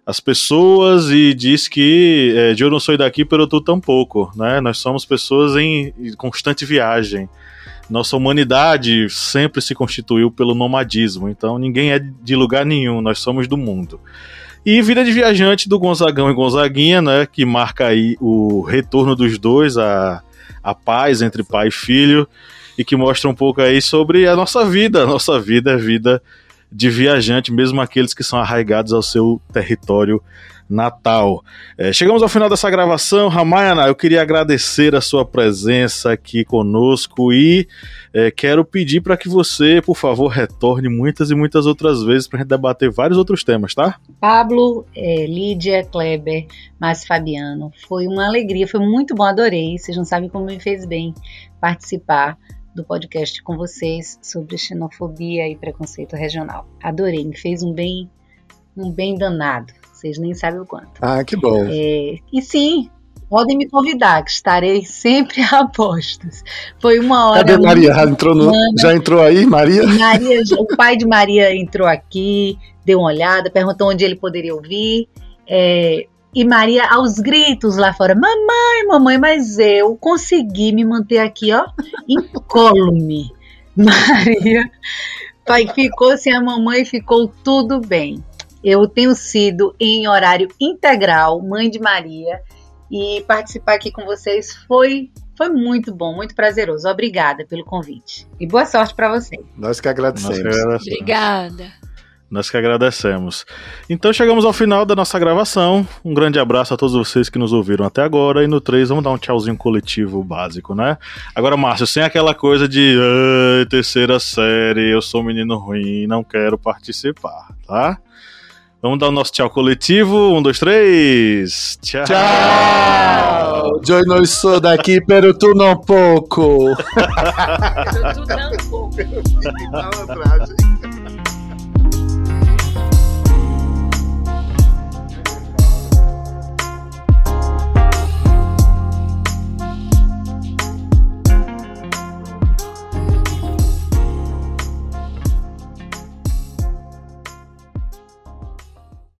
as pessoas e diz que é, eu não sou daqui, pero tu tampouco, né? Nós somos pessoas em constante viagem. Nossa humanidade sempre se constituiu pelo nomadismo, então ninguém é de lugar nenhum, nós somos do mundo. E Vida de Viajante, do Gonzagão e Gonzaguinha, né, que marca aí o retorno dos dois, a, a paz entre pai e filho, e que mostra um pouco aí sobre a nossa vida. A nossa vida é vida de viajante, mesmo aqueles que são arraigados ao seu território natal. É, chegamos ao final dessa gravação. Ramayana, eu queria agradecer a sua presença aqui conosco e é, quero pedir para que você, por favor, retorne muitas e muitas outras vezes para a gente debater vários outros temas, tá? Pablo, é, Lídia, Cleber, Márcio Fabiano, foi uma alegria, foi muito bom, adorei. Vocês não sabem como me fez bem participar do podcast com vocês sobre xenofobia e preconceito regional. Adorei, me fez um bem, um bem danado. Vocês nem sabem o quanto. Ah, que bom. É, e sim, podem me convidar, que estarei sempre a postos. Foi uma hora... Cadê Maria? Já entrou, no, já entrou aí, Maria? Maria? O pai de Maria entrou aqui, deu uma olhada, perguntou onde ele poderia ouvir. É, e Maria, aos gritos lá fora, mamãe, mamãe, mas eu consegui me manter aqui, ó, incólume. Maria, pai, ficou sem a mamãe, ficou tudo bem. Eu tenho sido em horário integral, mãe de Maria, e participar aqui com vocês foi, foi muito bom, muito prazeroso. Obrigada pelo convite e boa sorte para vocês. Nós que agradecemos. Nós que agradecemos. Obrigada. Nós que agradecemos. Então chegamos ao final da nossa gravação. Um grande abraço a todos vocês que nos ouviram até agora. E no três vamos dar um tchauzinho coletivo básico, né? Agora, Márcio, sem aquela coisa de terceira série, eu sou um menino ruim, não quero participar, tá? Vamos dar o nosso tchau coletivo. Um, dois, três. Tchau. Tchau. Eu não sou daqui, pero tu não pouco. Pero tu não pouco.